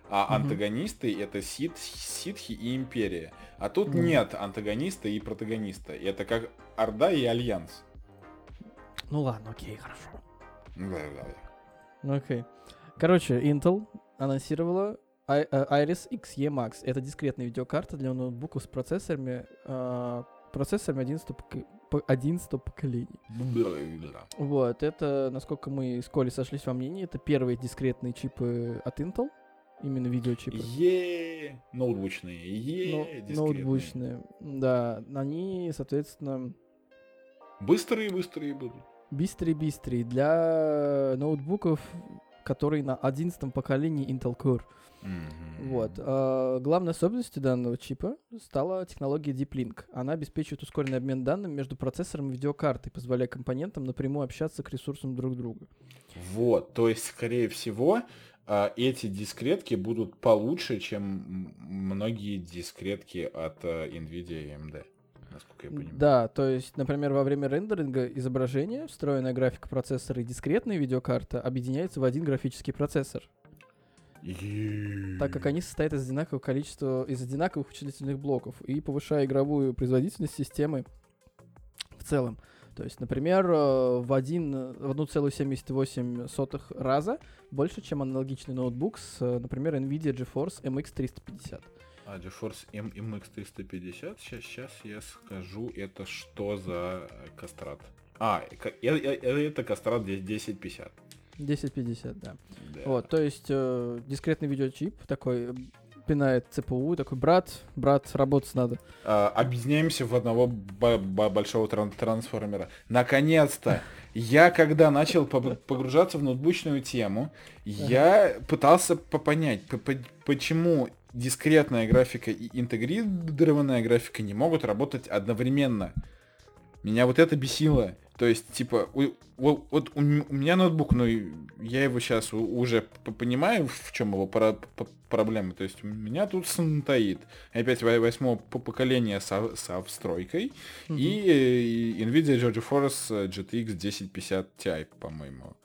а mm-hmm. антагонисты — это сит, ситхи и империя. А тут mm-hmm. нет антагониста и протагониста. Это как Орда и Альянс. Ну ладно, окей, хорошо. Да, да, да. Окей. Короче, Intel анонсировала Iris Xe Max. Это дискретная видеокарта для ноутбуков с процессорами, э, процессорами одиннадцатого поколения. Вот, это, насколько мы с Колей сошлись во мнении, это первые дискретные чипы от Intel, именно видеочипы. Е-е-е, ноутбучные, е-е-е, дискретные. Ноутбучные, да, они, соответственно... Быстрые-быстрые будут. Быстрые-быстрые для ноутбуков, которые на одиннадцатом поколении Intel Core. Mm-hmm. Вот. А главной особенностью данного чипа стала технология Deep Link. Она обеспечивает ускоренный обмен данными между процессором и видеокартой, позволяя компонентам напрямую общаться к ресурсам друг друга. Вот. То есть, скорее всего, эти дискретки будут получше, чем многие дискретки от Nvidia и эй эм ди. Насколько я понимаю. Да, то есть, например, во время рендеринга изображения, встроенная графика процессора и дискретная видеокарта объединяются в один графический процессор. Так как они состоят из одинакового количества, из одинаковых вычислительных блоков и повышая игровую производительность системы в целом. То есть, например, в, один, в одна целая семьдесят восемь сотых раза больше, чем аналогичный ноутбук с, например, Nvidia GeForce эм икс триста пятьдесят. А, GeForce эм икс триста пятьдесят, сейчас, сейчас я скажу, это что за кастрат? А, это кастрат тысяча пятьдесят. тысяча пятьдесят, да. да. Вот, то есть э, дискретный видеочип такой пинает ЦПУ, такой, брат, брат, работать надо. А, объединяемся в одного б- б- большого тран- трансформера. Наконец-то! Я, когда начал погружаться в ноутбучную тему, я пытался понять, почему дискретная графика и интегрированная графика не могут работать одновременно. Меня вот это бесило. То есть, типа, у, у, вот у, у меня ноутбук, но я его сейчас у, уже понимаю, в чем его про, по, проблема. То есть, у меня тут стоит опять восьмого поколения со, со встройкой mm-hmm. и, и Nvidia GeForce джи ти экс тысяча пятьдесят Ti, по-моему.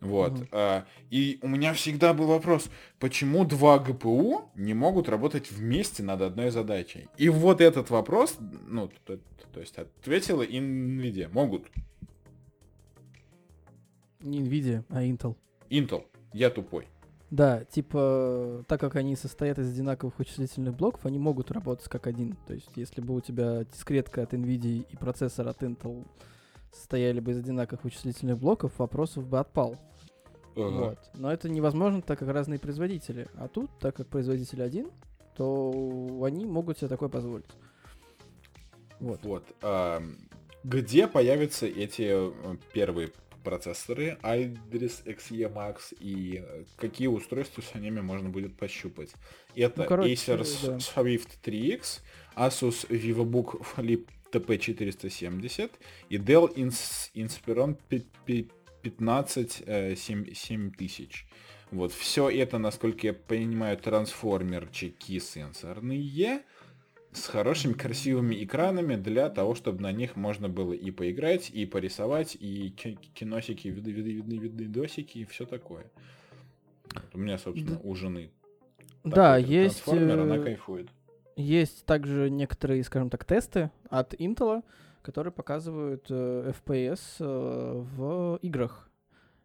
Вот. Mm-hmm. А, и у меня всегда был вопрос, почему два ГПУ не могут работать вместе над одной задачей? И вот этот вопрос, ну, то, то есть, ответила Nvidia. Могут. Не Nvidia, а Intel. Intel. Я тупой. Да, типа, так как они состоят из одинаковых вычислительных блоков, они могут работать как один. То есть, если бы у тебя дискретка от Nvidia и процессор от Intel состояли бы из одинаковых вычислительных блоков, вопросов бы отпал. Ага. Вот. Но это невозможно, так как разные производители. А тут, так как производитель один, то они могут себе такое позволить. Вот. Вот. А где появятся эти первые процессоры Iris Xe Max и какие устройства с ними можно будет пощупать? Это ну, короче, Acer да. Swift три икс, Asus VivoBook Flip ти пи четыреста семьдесят и Dell Inspiron пятнадцать семь тысяч. Вот, все это, насколько я понимаю, трансформерчики сенсорные, с хорошими красивыми экранами для того, чтобы на них можно было и поиграть, и порисовать, и киносики, видосики, и все такое. Вот у меня, собственно, да. у жены да, есть трансформер, она кайфует. Есть также некоторые, скажем так, тесты от Intel, которые показывают э, эф пи эс э, в играх.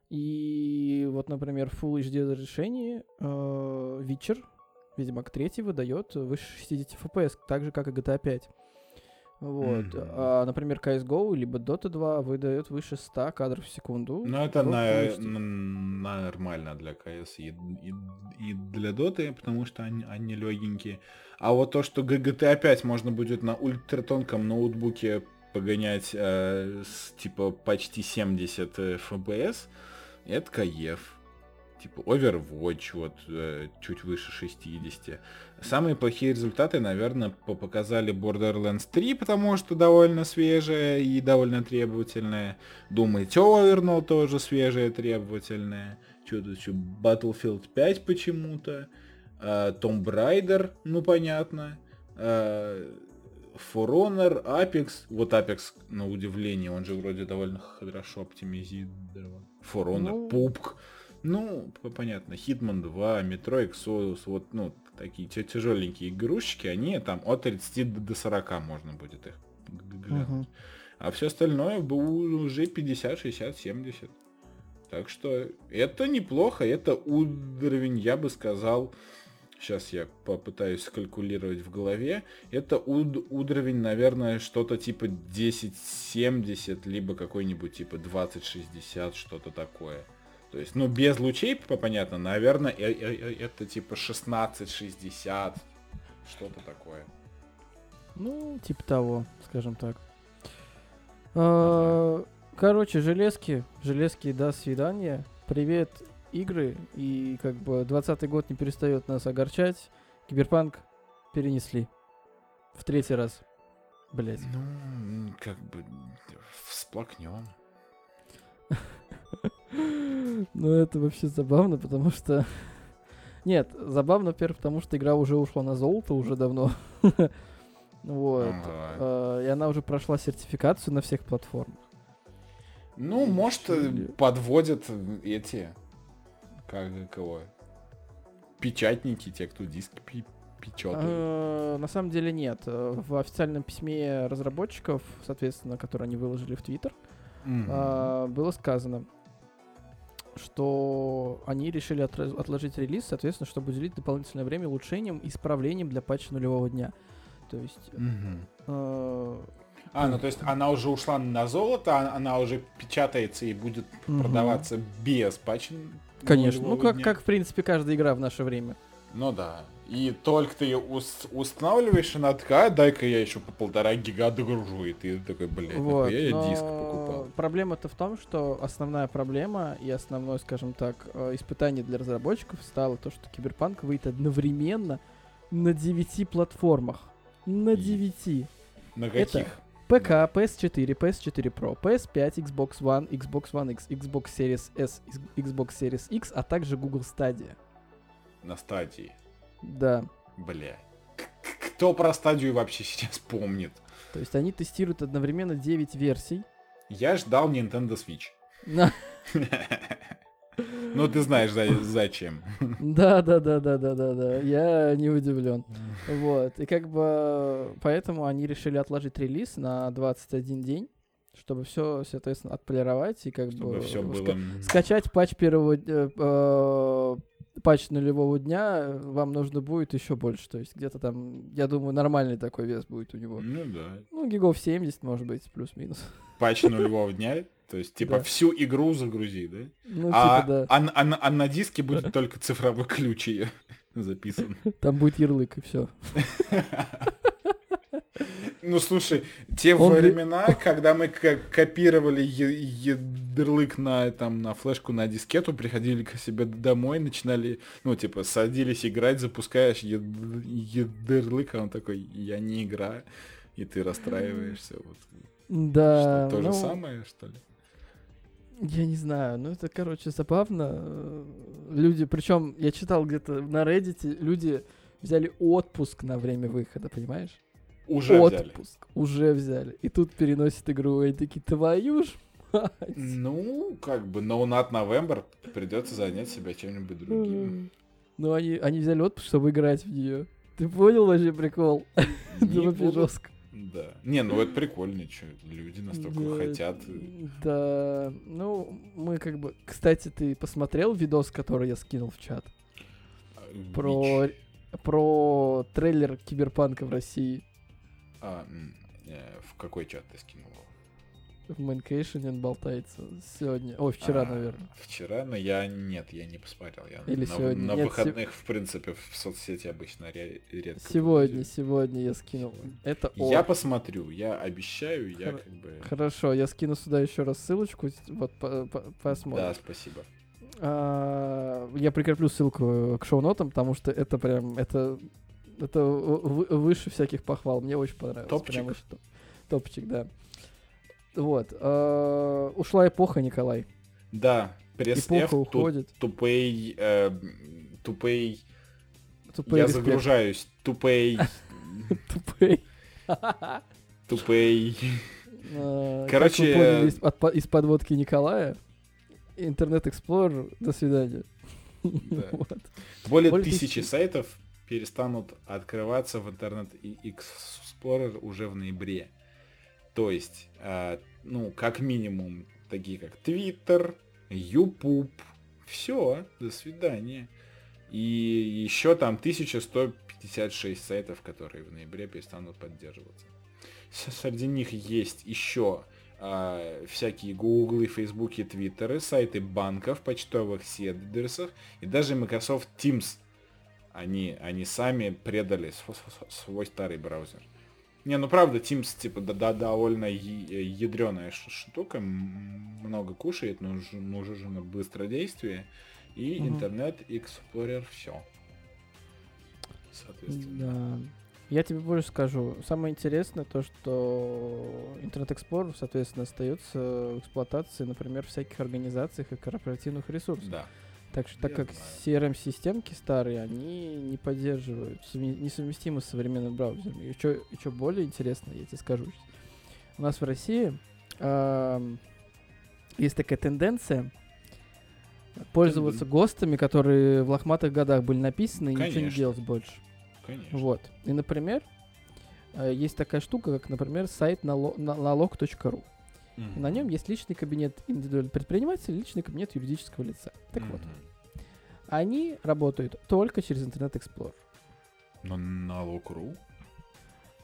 И вот, например, в Full эйч ди разрешении э, Witcher, Ведьмак три выдает выше шестьдесят эф пи эс, так же, как и джи ти эй пять. Вот. Mm-hmm. А, например, си эс го, либо Dota два выдает выше сто кадров в секунду. Ну, это на, на, нормально для си эс и, и, и для Dota, потому что они, они легенькие. А вот то, что джи ти эй пять можно будет на ультратонком ноутбуке погонять э, с, типа почти семьдесят эф пи эс, это кайф. Типа Overwatch, вот, э, чуть выше шестьдесят. Самые плохие результаты, наверное, показали Borderlands три, потому что довольно свежая и довольно требовательная. Doom Eternal тоже свежая, требовательная. Что-то что, Battlefield пять почему-то. Э, Tomb Raider, ну понятно. Э, For Honor, Apex. Вот Apex, на удивление, он же вроде довольно хорошо оптимизирован. For Honor, пупк. Ну... Ну, понятно, Hitman два, Metro Exodus, вот, ну, такие тяжеленькие игрушечки, они там от тридцати до сорока можно будет их глянуть. Uh-huh. А все остальное уже пятьдесят, шестьдесят, семьдесят. Так что это неплохо, это уровень, я бы сказал, сейчас я попытаюсь скалькулировать в голове, это уд- уровень, наверное, что-то типа десять семьдесят, либо какой-нибудь типа двадцать шестьдесят, что-то такое. То есть, ну, без лучей, понятно, наверное, это типа шестнадцать шестьдесят, что-то такое. Ну, типа того, скажем так. Короче, железки, железки, до свидания. Привет, игры. И как бы двадцатый год не перестает нас огорчать. Киберпанк перенесли. В третий раз. Блять. Ну, как бы всплакнем. Ну, это вообще забавно, потому что... Нет, забавно, во-первых, потому что игра уже ушла на золото уже давно. Вот. И она уже прошла сертификацию на всех платформах. Ну, может, или... подводят эти, как кого, печатники, те, кто диски печатают. А, на самом деле нет. В официальном письме разработчиков, соответственно, которое они выложили в Twitter, mm-hmm. а, было сказано, что они решили отраз- отложить релиз, соответственно, чтобы уделить дополнительное время улучшениям и исправлениям для патча нулевого дня. То есть... Mm-hmm. А- А, ну то есть она уже ушла на золото, она уже печатается и будет угу. продаваться без патча. Конечно, ну как, как в принципе каждая игра в наше время. Ну да. И только ты ее ус- устанавливаешь, и она такая, дай-ка я еще по полтора гига догружу, и ты такой, блядь, вот, я но... диск покупал. Проблема-то в том, что основная проблема и основное, скажем так, испытание для разработчиков стало то, что Киберпанк выйдет одновременно на девяти платформах. На девяти. На каких? Это... ПК, пи эс четыре, пи эс четыре Pro, пи эс пять, Xbox One, Xbox One X, Xbox Series S, Xbox Series X, а также Google Stadia. На стадии? Да. Бля. Кто про стадию вообще сейчас помнит? То есть они тестируют одновременно девять версий. Я ждал Nintendo Switch. Ну, ты знаешь, зачем. Да-да-да-да-да-да-да, я не удивлен. Вот, и как бы поэтому они решили отложить релиз на двадцать один день, чтобы все, соответственно, отполировать и как чтобы бы... Все ска- было... Скачать патч первого... Э, патч нулевого дня вам нужно будет еще больше, то есть где-то там, я думаю, нормальный такой вес будет у него. Ну, да. Ну, гигов семьдесят, может быть, плюс-минус. Патч нулевого дня? То есть, типа, да. всю игру загрузи, да? Ну, а, типа, да. А, а, а на диске будет только цифровой ключ ее записан. Там будет ярлык, и все. Ну, слушай, те времена, когда мы копировали ярлык на флешку, на дискету, приходили к себе домой, начинали, ну, типа, садились играть, запускаешь ярлык, а он такой, я не играю, и ты расстраиваешься. Да. То же самое, что ли? Я не знаю, ну это, короче, забавно. Люди, причем я читал где-то на Reddit, люди взяли отпуск на время выхода, понимаешь? Уже отпуск, взяли. Уже взяли. И тут переносят игру, и такие, твою ж мать. Ну, как бы, no not November, придется занять себя чем-нибудь другим. Ну, они, они взяли отпуск, чтобы играть в нее. Ты понял вообще прикол? Это вообще жестко. Да. Не, ну это прикольно, что люди настолько да, хотят. Да, ну мы как бы... Кстати, ты посмотрел видос, который я скинул в чат? Про, про трейлер Киберпанка в России. А, в какой чат ты скинул? В Мэнкейшене он болтается сегодня. Ой, вчера, а, наверное. Вчера, но я... Нет, я не посмотрел. Я Или на, сегодня. На нет, выходных, сев... в принципе, в соцсети обычно ре- редко. Сегодня, будет. сегодня я скинул. Сегодня. Это о. Я посмотрю, я обещаю, я Хор... как бы... Хорошо, я скину сюда еще раз ссылочку, вот по- по- посмотрим. Да, спасибо. А- я прикреплю ссылку к шоу-нотам, потому что это прям... Это, это в- выше всяких похвал. Мне очень понравилось. Топчик. Прямо, что... Топчик, да. Вот. Э, ушла эпоха, Николай. Да, пресс-эф уходит. Тупей. Э, тупей. Тупей. Я респект. Загружаюсь. Тупей. Тупей. Тупей. Короче. Как вы поняли из, от, из подводки Николая. Internet Explorer, до свидания. Да. Вот. Более, Более тысячи, тысячи сайтов перестанут открываться в Internet Explorer уже в ноябре. То есть, э, ну, как минимум, такие как Twitter, YouTube. Все, до свидания. И еще там тысяча сто пятьдесят шесть сайтов, которые в ноябре перестанут поддерживаться. Среди них есть еще э, всякие Google, Facebook, Twitter, сайты банков, почтовых сервисов и даже Microsoft Teams. Они, они сами предали свой, свой старый браузер. Не, ну правда, Teams типа да, да, довольно ядреная штука, много кушает, нужно быстродействие. И угу. Internet Explorer все. Соответственно. Да. Я тебе больше скажу. Самое интересное то, что Internet Explorer, соответственно, остается в эксплуатации, например, всяких организаций и корпоративных ресурсов. Да. Так что, так Я как знаю. си эр эм-системки старые, они не поддерживают, несовместимы с современным браузером. И что, и что более интересно, я тебе скажу. У нас в России э, есть такая тенденция пользоваться Тенден... ГОСТами, которые в лохматых годах были написаны, и Конечно. Ничего не делать больше. Конечно. Вот. И, например, э, есть такая штука, как, например, сайт налог, налог.ру. Mm-hmm. На нем есть личный кабинет индивидуального предпринимателя, личный кабинет юридического лица. Так mm-hmm. вот. Они работают только через Internet Explorer. Но налог.ру?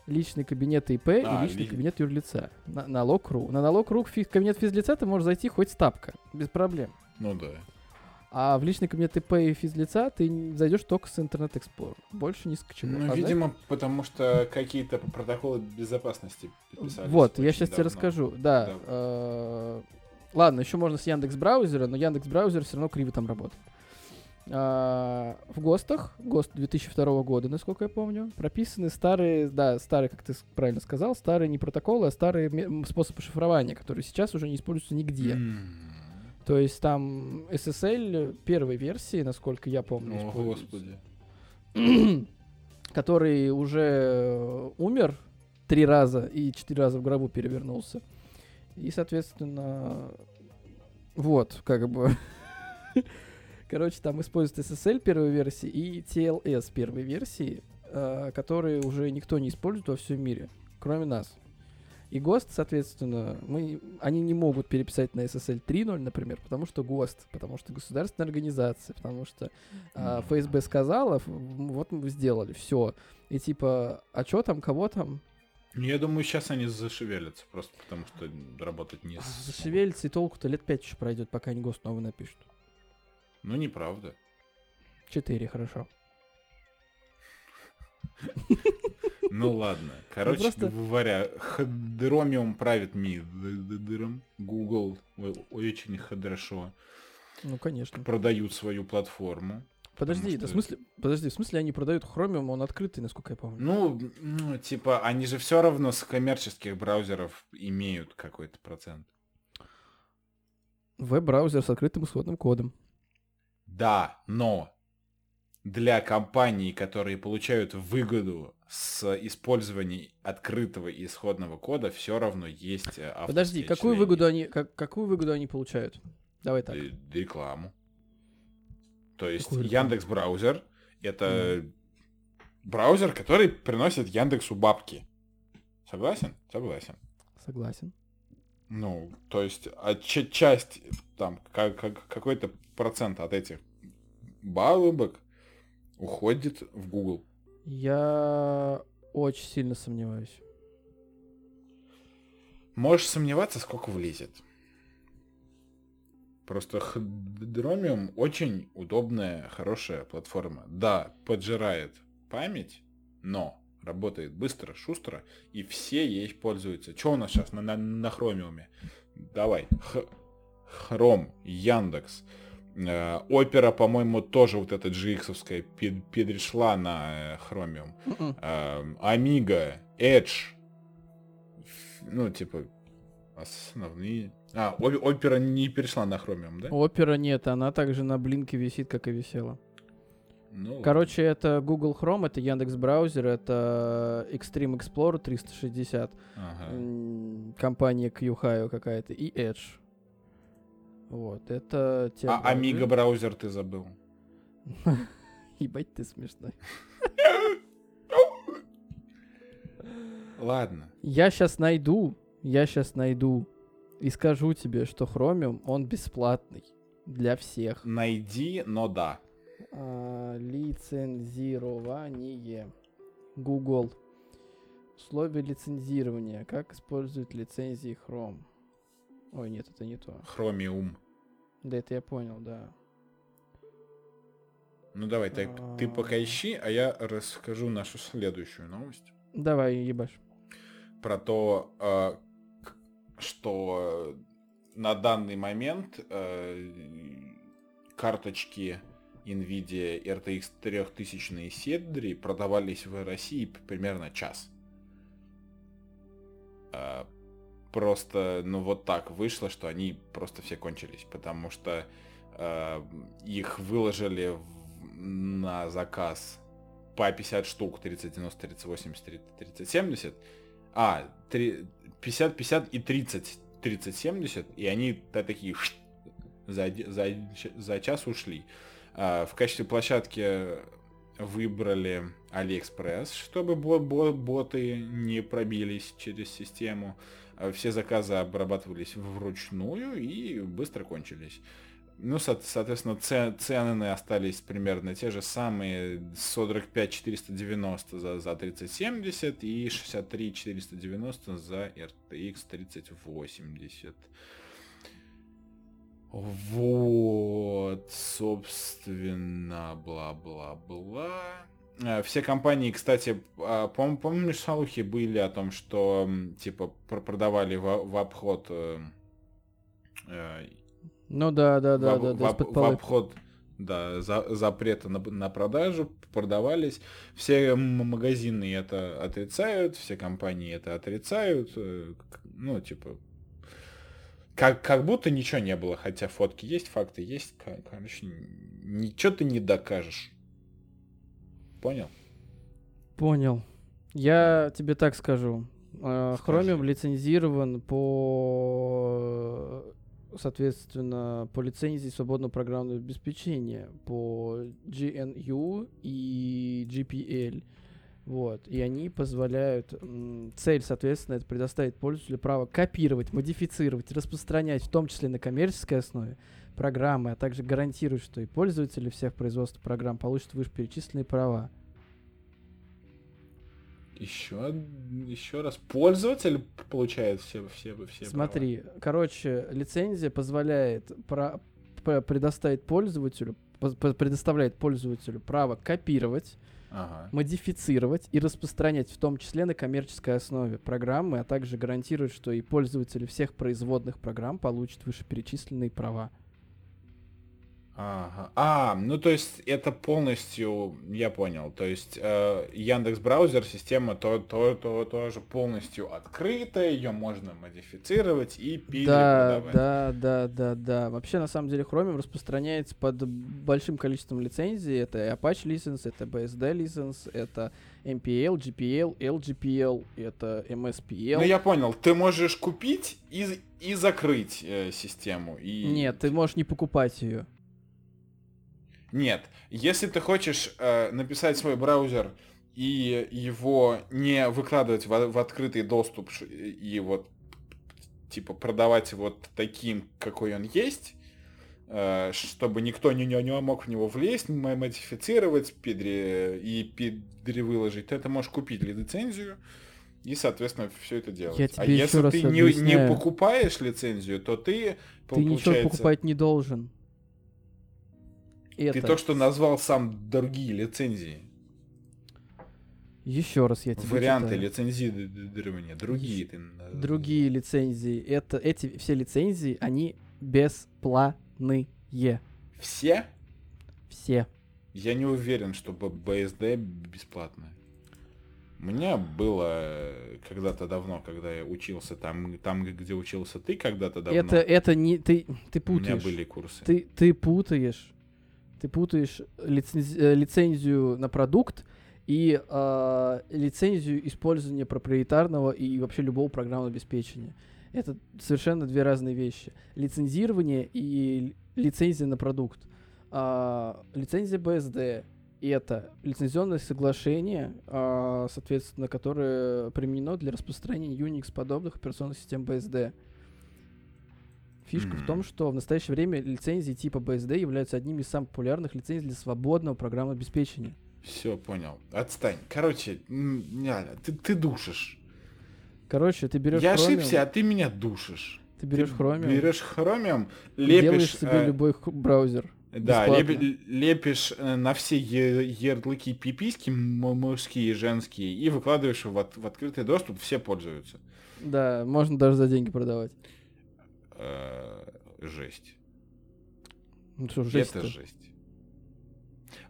Личный кабинет ИП а, и личный ли... кабинет юрлица. На, налог.ру. На налог.ру фи- кабинет физлица ты можешь зайти хоть с тапка. Без проблем. Ну да. А в личный кабинет ИП и физлица ты зайдешь только с Internet Explorer. Больше ни с к чему. Ну, а видимо, знаешь? Потому что какие-то протоколы безопасности подписались. Вот, я сейчас давно. тебе расскажу. Да. да. Э- ладно, еще можно с Яндекс.Браузера, но Яндекс.Браузер все равно криво там работает. Э- в ГОСТах, ГОСТ две тысячи второго года, насколько я помню, прописаны старые, да, старые, как ты правильно сказал, старые не протоколы, а старые м- способы шифрования, которые сейчас уже не используются нигде. Mm. То есть там эс эс эль первой версии, насколько я помню. О, Господи. Который уже умер три раза и четыре раза в гробу перевернулся. И, соответственно, вот, как бы... Короче, там используется эс эс эль первой версии и ти эл эс первой версии, которые уже никто не использует во всем мире, кроме нас. И ГОСТ, соответственно, мы, они не могут переписать на эс эс эль три ноль, например, потому что ГОСТ, потому что государственная организация, потому что э, эф эс бэ сказала, вот мы сделали, все. И типа, а что там, кого там? Я думаю, сейчас они зашевелятся, просто потому что работать не... Зашевелятся, и толку-то лет пять еще пройдет, пока они ГОСТ новый напишут. Ну, неправда. Четыре, хорошо. Ну ладно, короче просто... говоря, хадромиум правит миром, Google очень хорошо. Ну конечно. Продают свою платформу. Подожди, что... да в смысле, подожди, в смысле они продают хромиум, он открытый, насколько я помню. Ну, ну, типа, они же все равно с коммерческих браузеров имеют какой-то процент. Веб-браузер с открытым исходным кодом. Да, но для компаний, которые получают выгоду с использованием открытого и исходного кода, все равно есть авторские. Подожди, какую выгоду, они, как, какую выгоду они получают? Давай так. Рекламу. То есть Яндекс.Браузер — это mm. браузер, который приносит Яндексу бабки. Согласен? Согласен. Согласен. Ну, то есть часть, там, как, как, какой-то процент от этих бабок уходит в Google. Я очень сильно сомневаюсь. Можешь сомневаться, сколько влезет. Просто Chromium очень удобная, хорошая платформа. Да, поджирает память, но работает быстро, шустро, и все ей пользуются. Что у нас сейчас на, на, на Chromium? Давай. Х- Chrome, Яндекс. Опера, по-моему, тоже вот эта джи икс-овская перешла на Chromium. Mm-mm. Amiga, Edge, ну, типа, основные... А, Opera не перешла на Chromium, да? Opera нет, она также на блинке висит, как и висела. Ну, короче, ладно. Это Google Chrome, это Яндекс.Браузер, это Extreme Explorer триста шестьдесят, ага. компания Q-Hio какая-то, и Edge. Вот, это... Те а Amiga браузер ты забыл. Ебать ты смешной. Ладно. Я сейчас найду, я сейчас найду И скажу тебе, что Chromium, он бесплатный для всех. Найди, но да. А, лицензирование. Google. Условия лицензирования. Как используют лицензии Chrome? Ой, нет, это не то. Chromium. Да, это я понял, да. Ну давай, так, а... ты пока ищи, а я расскажу нашу следующую новость. Давай, ебашь. Про то, что на данный момент карточки Nvidia эр ти экс тридцать ноль ноль серии продавались в России примерно час. Просто, ну вот так вышло, что они просто все кончились, потому что их выложили на заказ по пятьдесят штук, тридцать девяносто, тридцать восемьдесят, тридцать семьдесят. А, пятьдесят пятьдесят и тридцать, тридцать семьдесят, и они такие шт, за, за, за час ушли. А, в качестве площадки выбрали AliExpress, чтобы боты не пробились через систему. А, все заказы обрабатывались вручную и быстро кончились. Ну, со- соответственно, ц- цены остались примерно те же самые. сорок пять тысяч четыреста девяносто за, за тридцать семьдесят и шестьдесят три тысячи четыреста девяносто за эр ти экс тридцать восемьдесят. Вот, собственно, бла-бла-бла. Все компании, кстати, пом- помнишь, слухи были о том, что, типа, продавали в, в обход... Э- Ну да, да, да, в, да, да, в, в обход да, за, запрета на, на продажу продавались. Все магазины это отрицают, все компании это отрицают. Ну, типа, как, как будто ничего не было, хотя фотки есть, факты есть. Короче, ничего ты не докажешь. Понял? Понял. Я тебе так скажу. Chromium лицензирован по... соответственно, по лицензии свободного программного обеспечения, по джи эн ю и джи пи эл. Вот. И они позволяют... М- цель, соответственно, это предоставить пользователю право копировать, модифицировать, распространять, в том числе на коммерческой основе, программы, а также гарантировать, что и пользователи всех производства программ получат вышеперечисленные права. Еще, еще раз. Пользователь получает все, все, все Смотри, права. Короче, лицензия позволяет про, про, предоставить пользователю, по, предоставляет пользователю право копировать, ага. модифицировать и распространять, в том числе на коммерческой основе, программы, а также гарантирует, что и пользователи всех производных программ получат вышеперечисленные права. Ага. А, ну то есть это полностью, я понял, то есть э, Яндекс.Браузер, система то, то, то, тоже полностью открыта, ее можно модифицировать и перепродавать. Да, да, да, да, да. Вообще на самом деле Chromium распространяется под большим количеством лицензий, это Apache лиценз, это би эс ди лиценз, это эм пи эл, джи пи эл, эл джи пи эл, это эм эс пи эл. Ну я понял, ты можешь купить и, и закрыть э, систему. И... Нет, ты можешь не покупать ее. Нет, если ты хочешь э, написать свой браузер и его не выкладывать в, в открытый доступ и вот типа продавать вот таким, какой он есть, э, чтобы никто не, не, не мог в него влезть, модифицировать педри, и перевыложить, ты это можешь купить лицензию и, соответственно, все это делать. Я тебе а еще если раз ты не, не покупаешь лицензию, то ты, ты получается... ничего покупать не должен. Это. Ты то, что назвал сам другие лицензии. Еще раз я тебе Варианты читаю. лицензирования. Другие ты назвал. Другие лицензии. Это, эти все лицензии, они бесплатные. Все? Все. Я не уверен, что би эс ди бесплатная. У меня было когда-то давно, когда я учился там, там, где учился ты когда-то давно. Это, это не... Ты, ты путаешь. У меня были курсы. Ты, ты путаешь. Ты путаешь лицензи- лицензию на продукт и э, лицензию использования проприетарного и вообще любого программного обеспечения. Это совершенно две разные вещи. Лицензирование и лицензия на продукт. Э, лицензия би эс ди — это лицензионное соглашение, э, соответственно, которое применено для распространения Unix-подобных операционных систем би эс ди. Фишка mm-hmm. в том, что в настоящее время лицензии типа би эс ди являются одними из самых популярных лицензий для свободного программного обеспечения. Все, понял. Отстань. Короче, ты, ты душишь. Короче, ты берешь Я Chromium, ошибся, а ты меня душишь. Ты берешь Chromium. Берешь Chromium, лепишь... Делаешь себе э... любой браузер. Да, леп, лепишь на все ярлыки пиписьки, мужские и женские, и выкладываешь в, от, в открытый доступ, все пользуются. Да, можно даже за деньги продавать. Жесть. Ну, что, жесть-то? Это жесть.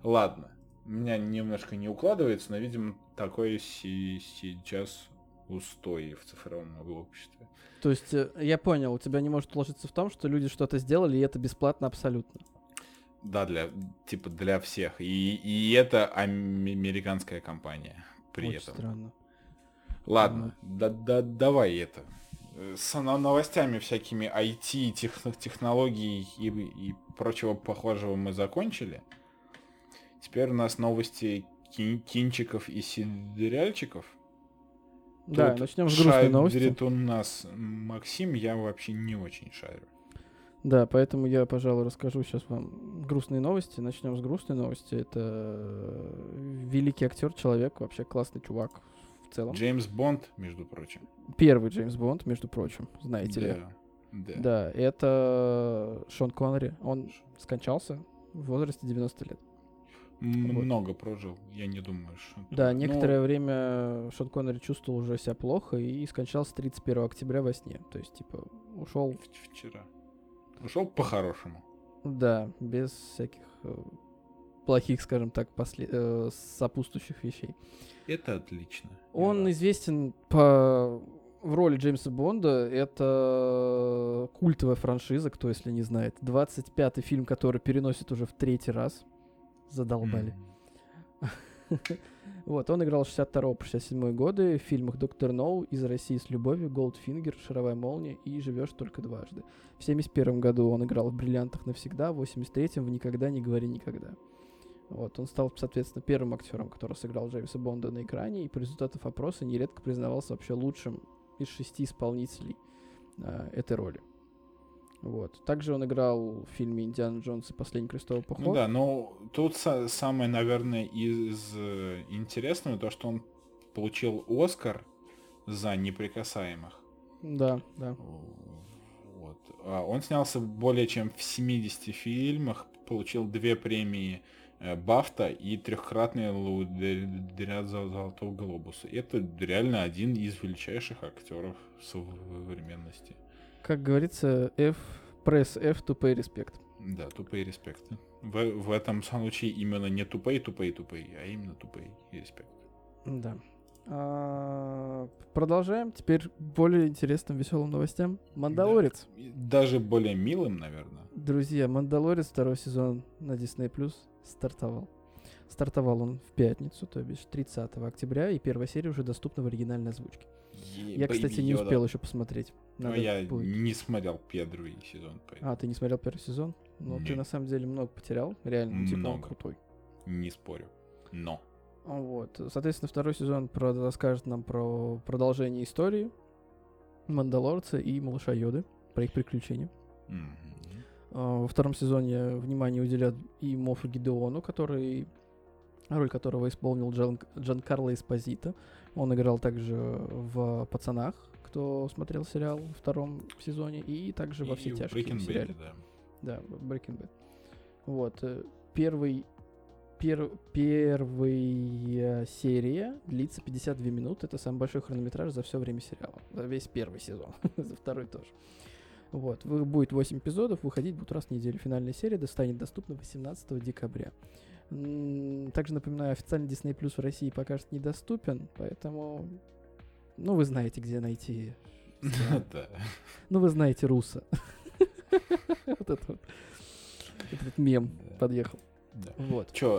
Ладно. У меня немножко не укладывается, но, видимо, такое си- сейчас устой в цифровом обществе. То есть, я понял, у тебя не может уложиться в том, что люди что-то сделали, и это бесплатно абсолютно. Да, для типа для всех. И, и это американская компания. При Очень этом. Странно. Ладно, да, да, давай это. С новостями всякими ай ти, тех, технологий и, и прочего похожего мы закончили. Теперь у нас новости кин- кинчиков и сериальчиков. Да, тут начнем с грустной новости. Шарит у нас Максим, я вообще не очень шарю. Да, поэтому я, пожалуй, расскажу сейчас вам грустные новости. Начнем с грустной новости. Это великий актер, человек, вообще классный чувак в целом. Джеймс Бонд, между прочим. Первый Джеймс Бонд, между прочим, знаете да, ли. Да. Да, это Шон Коннери. Он скончался в возрасте девяносто лет. Много вот. Прожил, я не думаю, что... Да, некоторое Но... время Шон Коннери чувствовал уже себя плохо и скончался тридцать первого октября во сне. То есть, типа, ушел... Вчера. Ушел по-хорошему. Да, без всяких э, плохих, скажем так, после... э, сопутствующих вещей. Это отлично. Он да. известен по... в роли Джеймса Бонда. Это культовая франшиза, кто если не знает. двадцать пятый фильм, который переносит уже в третий раз. Задолбали. Mm. Вот, он играл с шестьдесят второго по шестьдесят седьмой годы в фильмах «Доктор Ноу», «Из России с любовью», «Голдфингер», «Шаровая молния» и «Живешь только дважды». В семьдесят первом году он играл в «Бриллиантах навсегда», в восемьдесят третьем в «Никогда не говори никогда». Вот, он стал, соответственно, первым актером, который сыграл Джеймса Бонда на экране, и по результатам опроса нередко признавался вообще лучшим из шести исполнителей э, этой роли. Вот. Также он играл в фильме «Индиана Джонс и последний крестовый поход». Ну да, но тут со- самое, наверное, из э, интересного, то, что он получил Оскар за «Неприкасаемых». Да, да. Вот. А он снялся более чем в семидесяти фильмах, получил две премии э, «Бафта» и трехкратный лауреат «Золотого глобуса». Это реально один из величайших актеров современности. Как говорится, F, press F to pay respect. Да, to pay respect. В, в этом случае именно не to pay, to pay, to pay, а именно to pay respect. Да. А, продолжаем. Теперь более интересным, веселым новостям. «Мандалорец». Да. Даже более милым, наверное. Друзья, «Мандалорец» второй сезон на Disney Plus стартовал. Стартовал он в пятницу, то бишь тридцатого октября, и первая серия уже доступна в оригинальной озвучке. Е- я, кстати, не успел еще посмотреть. Надо Но я будет. не смотрел первый сезон. Поэтому. А, ты не смотрел первый сезон? Ну, Нет. ты на самом деле много потерял. Реально, типа, много. Он крутой. Не спорю. Но. Вот. Соответственно, второй сезон про- расскажет нам про продолжение истории Мандалорца и малыша Йоды, про их приключения. Mm-hmm. Во втором сезоне внимание уделят и Мофу Гидеону, который... роль которого исполнил Джан, Джанкарло Эспозито. Он играл также в «Пацанах», кто смотрел сериал во втором сезоне, и также во «Все тяжкие» Breaking сериале. Bad, да. Да, Breaking Bad. Вот. Первый, пер, первая серия длится пятьдесят две минуты. Это самый большой хронометраж за все время сериала. За весь первый сезон. За второй тоже. Вот. Будет восемь эпизодов, выходить будут раз в неделю. Финальная серия станет доступна восемнадцатого декабря. Также напоминаю, официальный Disney Plus в России пока что недоступен, поэтому, ну, вы знаете, где найти. Ну, вы знаете Руса. Вот этот мем подъехал. Вот. Чё,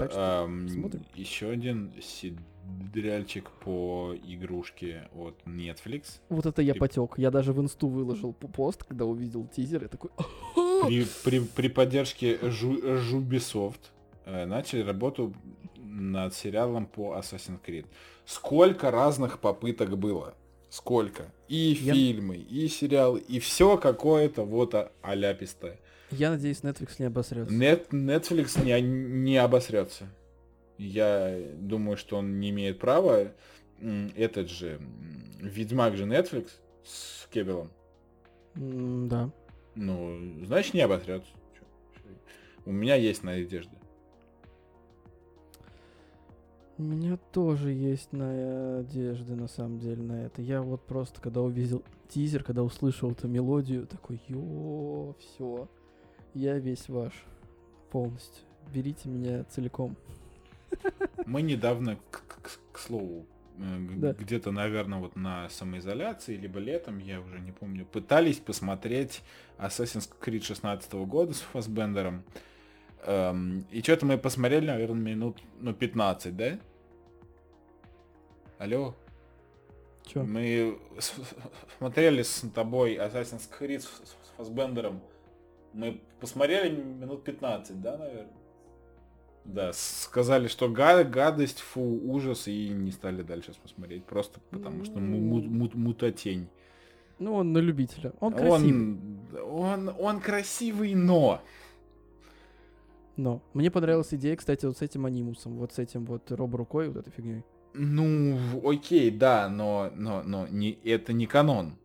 еще один сериальчик по игрушке от Netflix. Вот это я потек. Я даже в инсту выложил пост, когда увидел тизер, и такой... При поддержке Ubisoft начали работу над сериалом по Assassin's Creed. Сколько разных попыток было. сколько. И я... фильмы, и сериалы, и все какое-то вот аляпистое. Я надеюсь, Netflix не обосрется. Нет, Netflix не, не обосрется. Я думаю, что он не имеет права. Этот же Ведьмак же Netflix с Кебелом. Mm, да. Ну, значит, не обосрется. У меня есть надежда. У меня тоже есть надежды, на самом деле, на это. Я вот просто, когда увидел тизер, когда услышал эту мелодию, такой, ё, все, я весь ваш полностью. Берите меня целиком. Мы недавно, к, к, к слову, да. где-то, наверное, вот на самоизоляции, либо летом, я уже не помню, пытались посмотреть Assassin's Creed шестнадцатого года с Фассбендером. Эм, и что-то мы посмотрели, наверное, минут, ну, пятнадцать, да? Алло? Чё? Мы с- смотрели с тобой Assassin's Creed с, с-, с Фассбендером. Мы посмотрели минут пятнадцать, да, наверное? Да, сказали, что гад- гадость, фу, ужас, и не стали дальше смотреть. Просто потому, что му- му- мутатень. Ну, он на любителя. Он красивый. Он, он, он красивый, но... Но. Мне понравилась идея, кстати, вот с этим анимусом. Вот с этим вот роб-рукой, вот этой фигней. Ну, окей, да, но, но, но не, это не канон.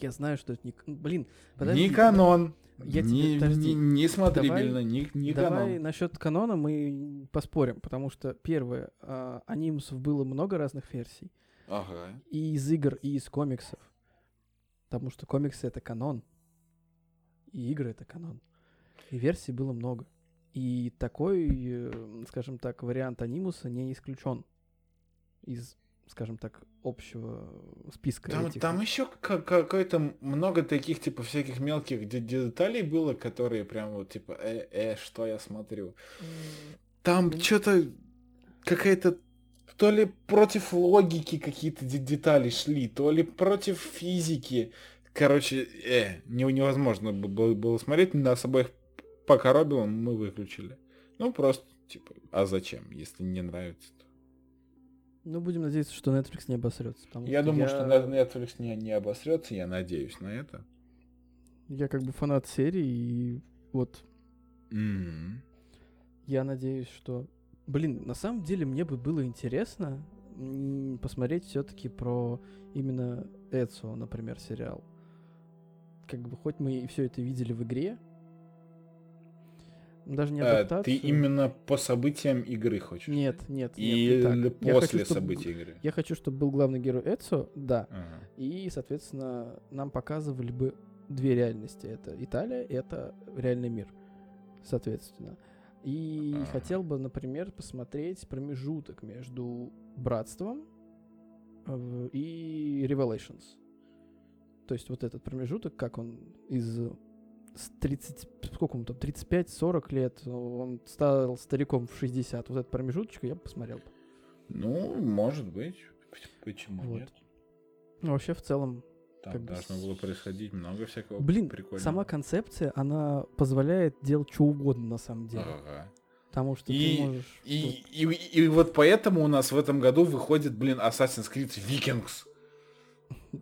Я знаю, что это не... Блин, подожди. Не канон. Я не, тебе, не, не смотри, Бельна, не, не давай канон. Давай насчет канона мы поспорим, потому что, первое, а, анимусов было много разных версий. Ага. И из игр, и из комиксов. Потому что комиксы — это канон. И игры — это канон. И версий было много. И такой, скажем так, вариант анимуса не исключен из, скажем так, общего списка. Там, этих... там еще к- какое-то много таких, типа, всяких мелких д- деталей было, которые прям вот, типа, э, э, что я смотрю. Там mm-hmm. что-то какая-то то ли против логики какие-то д- детали шли, то ли против физики. Короче, э, невозможно было, было смотреть, нас обоих покоробило, мы выключили. Ну, просто, типа, а зачем, если не нравится? Ну, будем надеяться, что Netflix не обосрется. Я что думаю, я... что Netflix не, не обосрется, я надеюсь на это. Я как бы фанат серии, и вот. Mm-hmm. Я надеюсь, что... Блин, на самом деле мне бы было интересно посмотреть все-таки про именно Эцио, например, сериал. Как бы хоть мы и все это видели в игре, даже не адаптацию. А, ты именно по событиям игры хочешь? Нет, нет. И нет, после хочу, событий чтобы, игры? Я хочу, чтобы был главный герой Эцио, да. Ага. И, соответственно, нам показывали бы две реальности. Это Италия, это реальный мир, соответственно. И ага. хотел бы, например, посмотреть промежуток между Братством и Revelations. То есть вот этот промежуток, как он из... С тридцать, сколько он там, тридцать пять сорок лет, он стал стариком в шестьдесят. Вот этот промежуточек я бы посмотрел. Ну, может быть. Почему вот. Нет? Ну, вообще, в целом... Там должно бы... было происходить много всякого Блин, прикольного. Блин, сама концепция, она позволяет делать что угодно, на самом деле. Ага. Потому что и, ты можешь... И, и, и, и вот поэтому у нас в этом году выходит, блин, Assassin's Creed Vikings.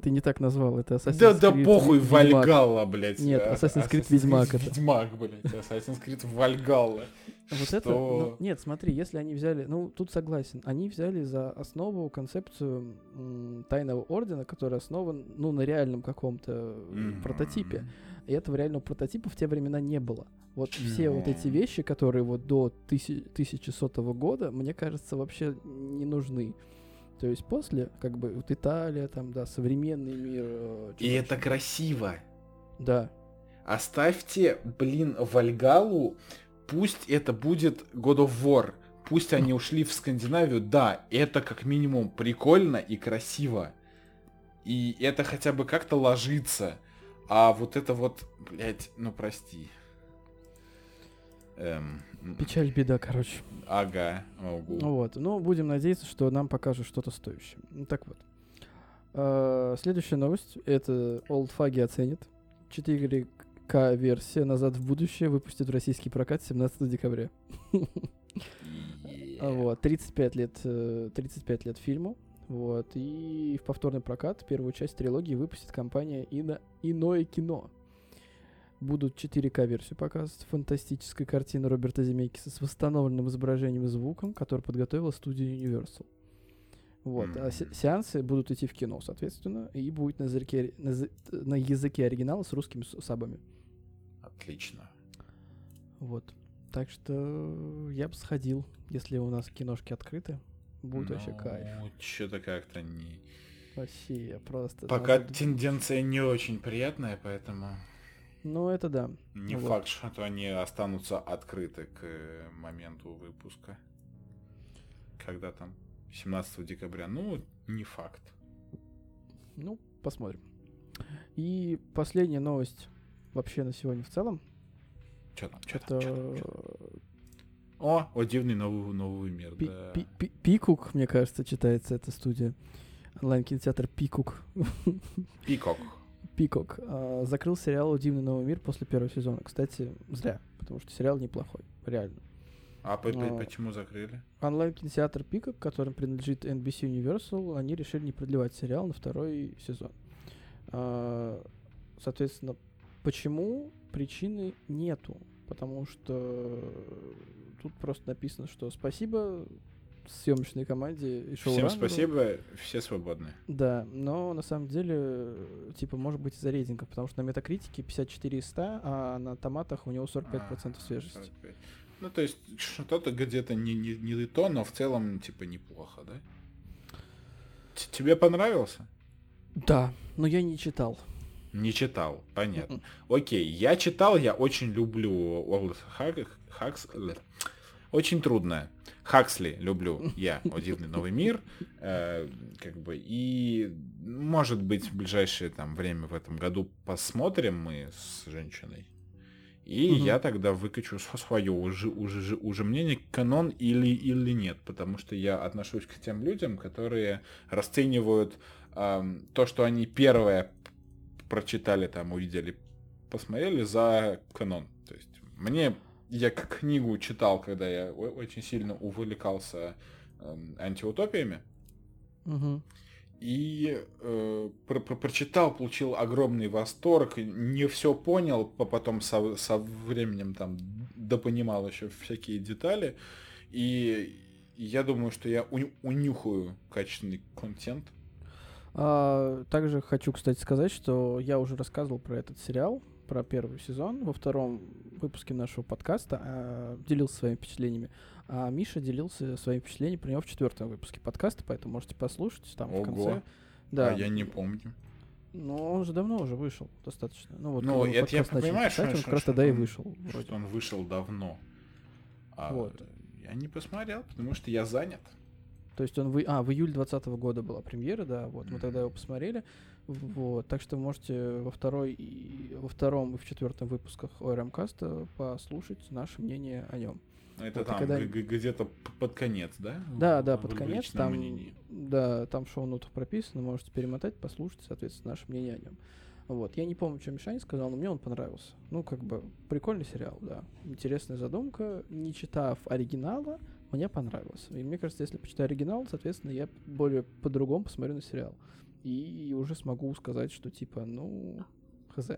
Ты не так назвал, это Assassin's да, Creed Да да похуй, Вальгалла, блядь. Нет, Assassin's Creed, Assassin's Creed Ведьмак. Это. Ведьмак, блядь, Assassin's Creed Вальгалла. Вот что... это... Ну, нет, смотри, если они взяли... Ну, тут согласен. Они взяли за основу концепцию м, Тайного Ордена, который основан, ну, на реальном каком-то mm-hmm. прототипе. И этого реального прототипа в те времена не было. Вот mm-hmm. все вот эти вещи, которые вот до тысяча сотого года, мне кажется, вообще не нужны. То есть после, как бы, вот Италия, там, да, современный мир. Э, и это очень... красиво. Да. Оставьте, блин, Вальгаллу, пусть это будет God of War, пусть они ушли в Скандинавию, да, это как минимум прикольно и красиво. И это хотя бы как-то ложится. А вот это вот, блядь, ну прости. Эм... Печаль, беда, короче. Ага. Ого. Вот. Ну, будем надеяться, что нам покажут что-то стоящее. Ну, так вот. Э-э- следующая новость. Это олдфаги оценят. четыре ка версия «Назад в будущее» выпустит в российский прокат семнадцатого декабря. Yeah. Вот. тридцать пять лет, тридцать пять лет фильму. Вот. И в повторный прокат первую часть трилогии выпустит компания Ино... «Иное кино». Будут четыре ка-версию показывать, фантастическая картина Роберта Земекиса с восстановленным изображением и звуком, который подготовила студия Universal. Вот. Mm-hmm. А се- сеансы будут идти в кино, соответственно, и будет на языке, на, на языке оригинала с русскими сабами. Отлично. Вот. Так что я бы сходил, если у нас киношки открыты. Будет ну, вообще кайф. Ну, что-то как-то не... Вообще, просто... Пока надо... тенденция не очень приятная, поэтому... Ну, это да. Не вот. Факт, что они останутся открыты к моменту выпуска. Когда там? семнадцатого декабря. Ну, не факт. Ну, посмотрим. И последняя новость вообще на сегодня в целом. Чё там? Чё там? Чё там? Чё там? О, о, дивный новый, новый мир. Пи- да. пи- пи- Пикук, мне кажется, читается эта студия. Онлайн-кинотеатр Пикук. Пикок. Пикок а, закрыл сериал «Дивный новый мир» после первого сезона. Кстати, зря, потому что сериал неплохой, реально. А почему закрыли? Онлайн-кинотеатр Пикок, которым принадлежит эн би си Universal, они решили не продлевать сериал на второй сезон. А, соответственно, почему? Причины нету, потому что тут просто написано, что спасибо съемочной команде и шоураннеру. Всем спасибо, все свободны. Да, но на самом деле, типа, может быть из-за рейтинга, потому что на метакритике пятьдесят четыре из ста, а на томатах у него сорок пять процентов свежести. сорок пять. Ну, то есть что-то где-то не, не, не то, но в целом, типа, неплохо, да? Т- тебе понравился? Да, но я не читал. Не читал, понятно. Mm-mm. Окей, я читал, я очень люблю Уоллеса Хаксли. Очень трудно. Хаксли люблю я, «О, дивный новый мир». Э, как бы, и, может быть, в ближайшее там, время в этом году посмотрим мы с женщиной. И mm-hmm. я тогда выкачу свое уже, уже, уже мнение, канон или, или нет. Потому что я отношусь к тем людям, которые расценивают э, то, что они первое прочитали, там, увидели, посмотрели за канон. То есть мне... Я книгу читал, когда я очень сильно увлекался э, антиутопиями. Угу. И э, про- про- прочитал, получил огромный восторг, не все понял, а потом со-, со временем там допонимал еще всякие детали. И я думаю, что я у- унюхаю качественный контент. А, также хочу, кстати, сказать, что я уже рассказывал про этот сериал, про первый сезон, во втором выпуске нашего подкаста э, делился своими впечатлениями, а Миша делился своими впечатлениями про него в четвертом выпуске подкаста, поэтому можете послушать там. Ого. В конце. Да. А я не помню. Ну, он же давно уже вышел, достаточно. Ну, вот, ну это я понимаю, писать, что он как раз тогда и вышел. Что он вышел давно. А вот. Я не посмотрел, потому что я занят. То есть он в, а, в июле двадцатого года была премьера, да, вот, mm-hmm. мы тогда его посмотрели, вот, так что вы можете во, второй и, во втором и в четвертом выпусках ОРМ-каста послушать наше мнение о нем. Это вот, там когда... г- где-то под конец, да? Да, в, да, в, под в конец, там, да, там шоу-нотов прописано, можете перемотать, послушать, соответственно, наше мнение о нем. Вот, я не помню, что Мишаня сказал, но мне он понравился. Ну, как бы, прикольный сериал, да, интересная задумка, не читав оригинала, мне понравилось. И мне кажется, если почитаю оригинал, соответственно, я более по-другому посмотрю на сериал. И уже смогу сказать, что типа, ну, хз.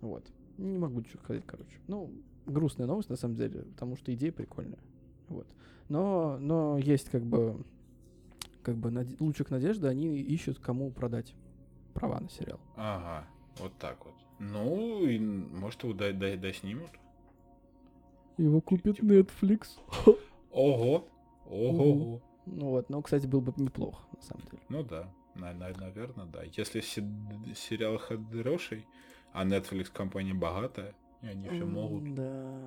Вот. Не могу ничего сказать, короче. Ну, грустная новость, на самом деле, потому что идея прикольная. Вот. Но, но есть как бы, как бы над... лучик надежды, они ищут, кому продать права на сериал. Ага, вот так вот. Ну, и, может, его дай, дай, дай снимут. Его купит Netflix. Ого. Ого. Ну вот, ну, кстати, был бы неплохо, на самом деле. Ну да, наверное, да. Если сериал хороший, а Netflix компания богатая, и они все могут. Да.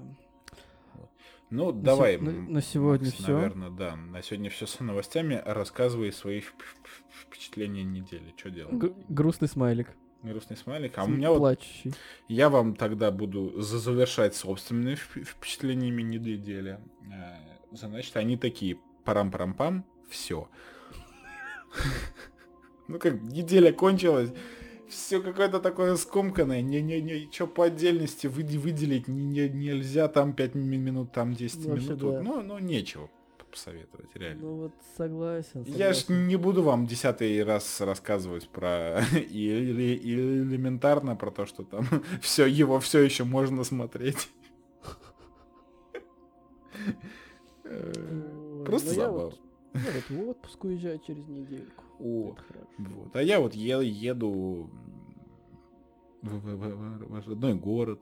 Ну, давай. На сегодня все. Наверное, да. На сегодня все с новостями. Рассказывай свои впечатления недели. Что делать? Грустный смайлик. Грустный смайлик. А у меня вот... Я вам тогда буду завершать собственными впечатлениями недели. Значит, они такие парам-парам-пам, все. Ну как, неделя кончилась, все какое-то такое скомканное, ничего по отдельности выделить нельзя, там пять минут, там десять минут. Ну, нечего посоветовать, реально. Ну вот согласен. согласен. Я ж не буду вам десятый раз рассказывать про или элементарно про то, что там все его все еще можно смотреть. Просто забавно. Я вот в отпуск уезжаю через недельку. О, вот. А я вот е- еду в, в, в, в родной город.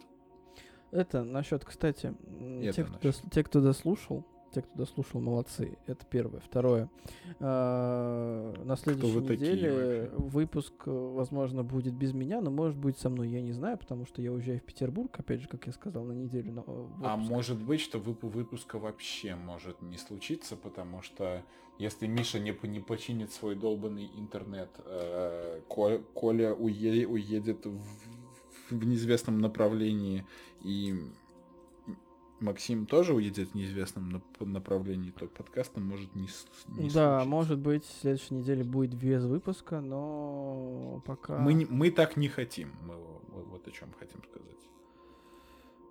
Это насчет, кстати, Это тех, насчет. Кто, те, кто дослушал, те, кто дослушал, молодцы. Это первое. Второе. А, на следующей неделе выпуск, возможно, будет без меня, но может быть со мной, я не знаю, потому что я уезжаю в Петербург, опять же, как я сказал, на неделю. Но а может быть, что выпуска вообще может не случиться, потому что если Миша не, не починит свой долбанный интернет, э, Коля уе- уедет в, в неизвестном направлении, и Максим тоже уедет в неизвестном направлении, то подкаст может не, не Да, случиться. Может быть, в следующей неделе будет без выпуска, но пока... Мы, мы так не хотим, мы вот о чем хотим сказать.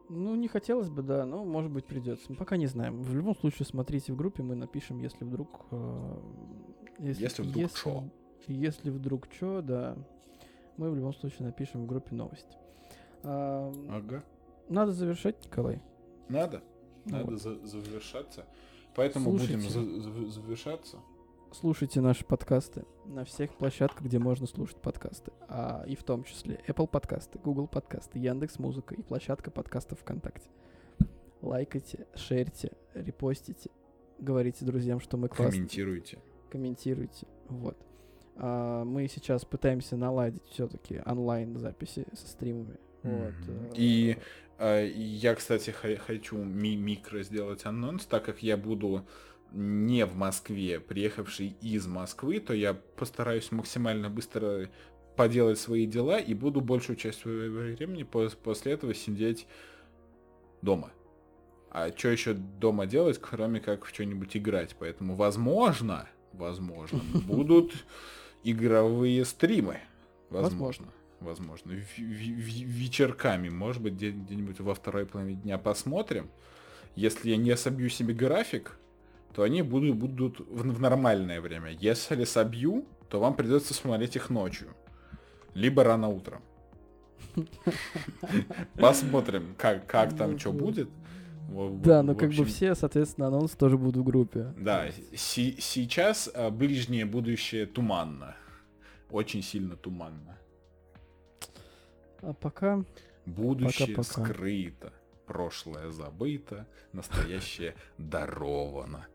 Ну, не хотелось бы, да, но, может быть, придется. Мы пока не знаем. В любом случае, смотрите в группе, мы напишем, если вдруг... Э, если, если вдруг если, чё. Если вдруг чё, да. Мы в любом случае напишем в группе новость. Э, ага. Надо завершать, Николай. Надо, надо вот. за- завершаться, поэтому Слушайте. будем за- за- завершаться. Слушайте наши подкасты на всех площадках, где можно слушать подкасты, а, и в том числе Apple подкасты, Google подкасты, Яндекс.Музыка и площадка подкастов ВКонтакте. Лайкайте, шерьте, репостите, говорите друзьям, что мы классные. Комментируйте. Комментируйте, вот. А, мы сейчас пытаемся наладить все-таки онлайн-записи со стримами. Вот. И э, я, кстати, х- хочу ми- микро сделать анонс, так как я буду не в Москве, приехавший из Москвы, то я постараюсь максимально быстро поделать свои дела и буду большую часть своего времени пос- после этого сидеть дома. А что еще дома делать, кроме как в что-нибудь играть? Поэтому, возможно, возможно, будут игровые стримы. Возможно. Возможно, в- в- в- вечерками, может быть, где- где-нибудь во второй половине дня посмотрим. Если я не собью себе график, то они будут, будут в-, в нормальное время. Если собью, то вам придется смотреть их ночью. Либо рано утром. Посмотрим, как, как там что будет. Да, но как бы все, соответственно, анонсы тоже будут в группе. Да, с- сейчас ближнее будущее туманно. Очень сильно туманно. А пока... Будущее пока, пока. скрыто, прошлое забыто, настоящее даровано.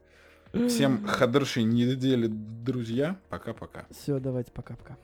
Всем хорошей недели, друзья. Пока-пока. Все, давайте, пока-пока.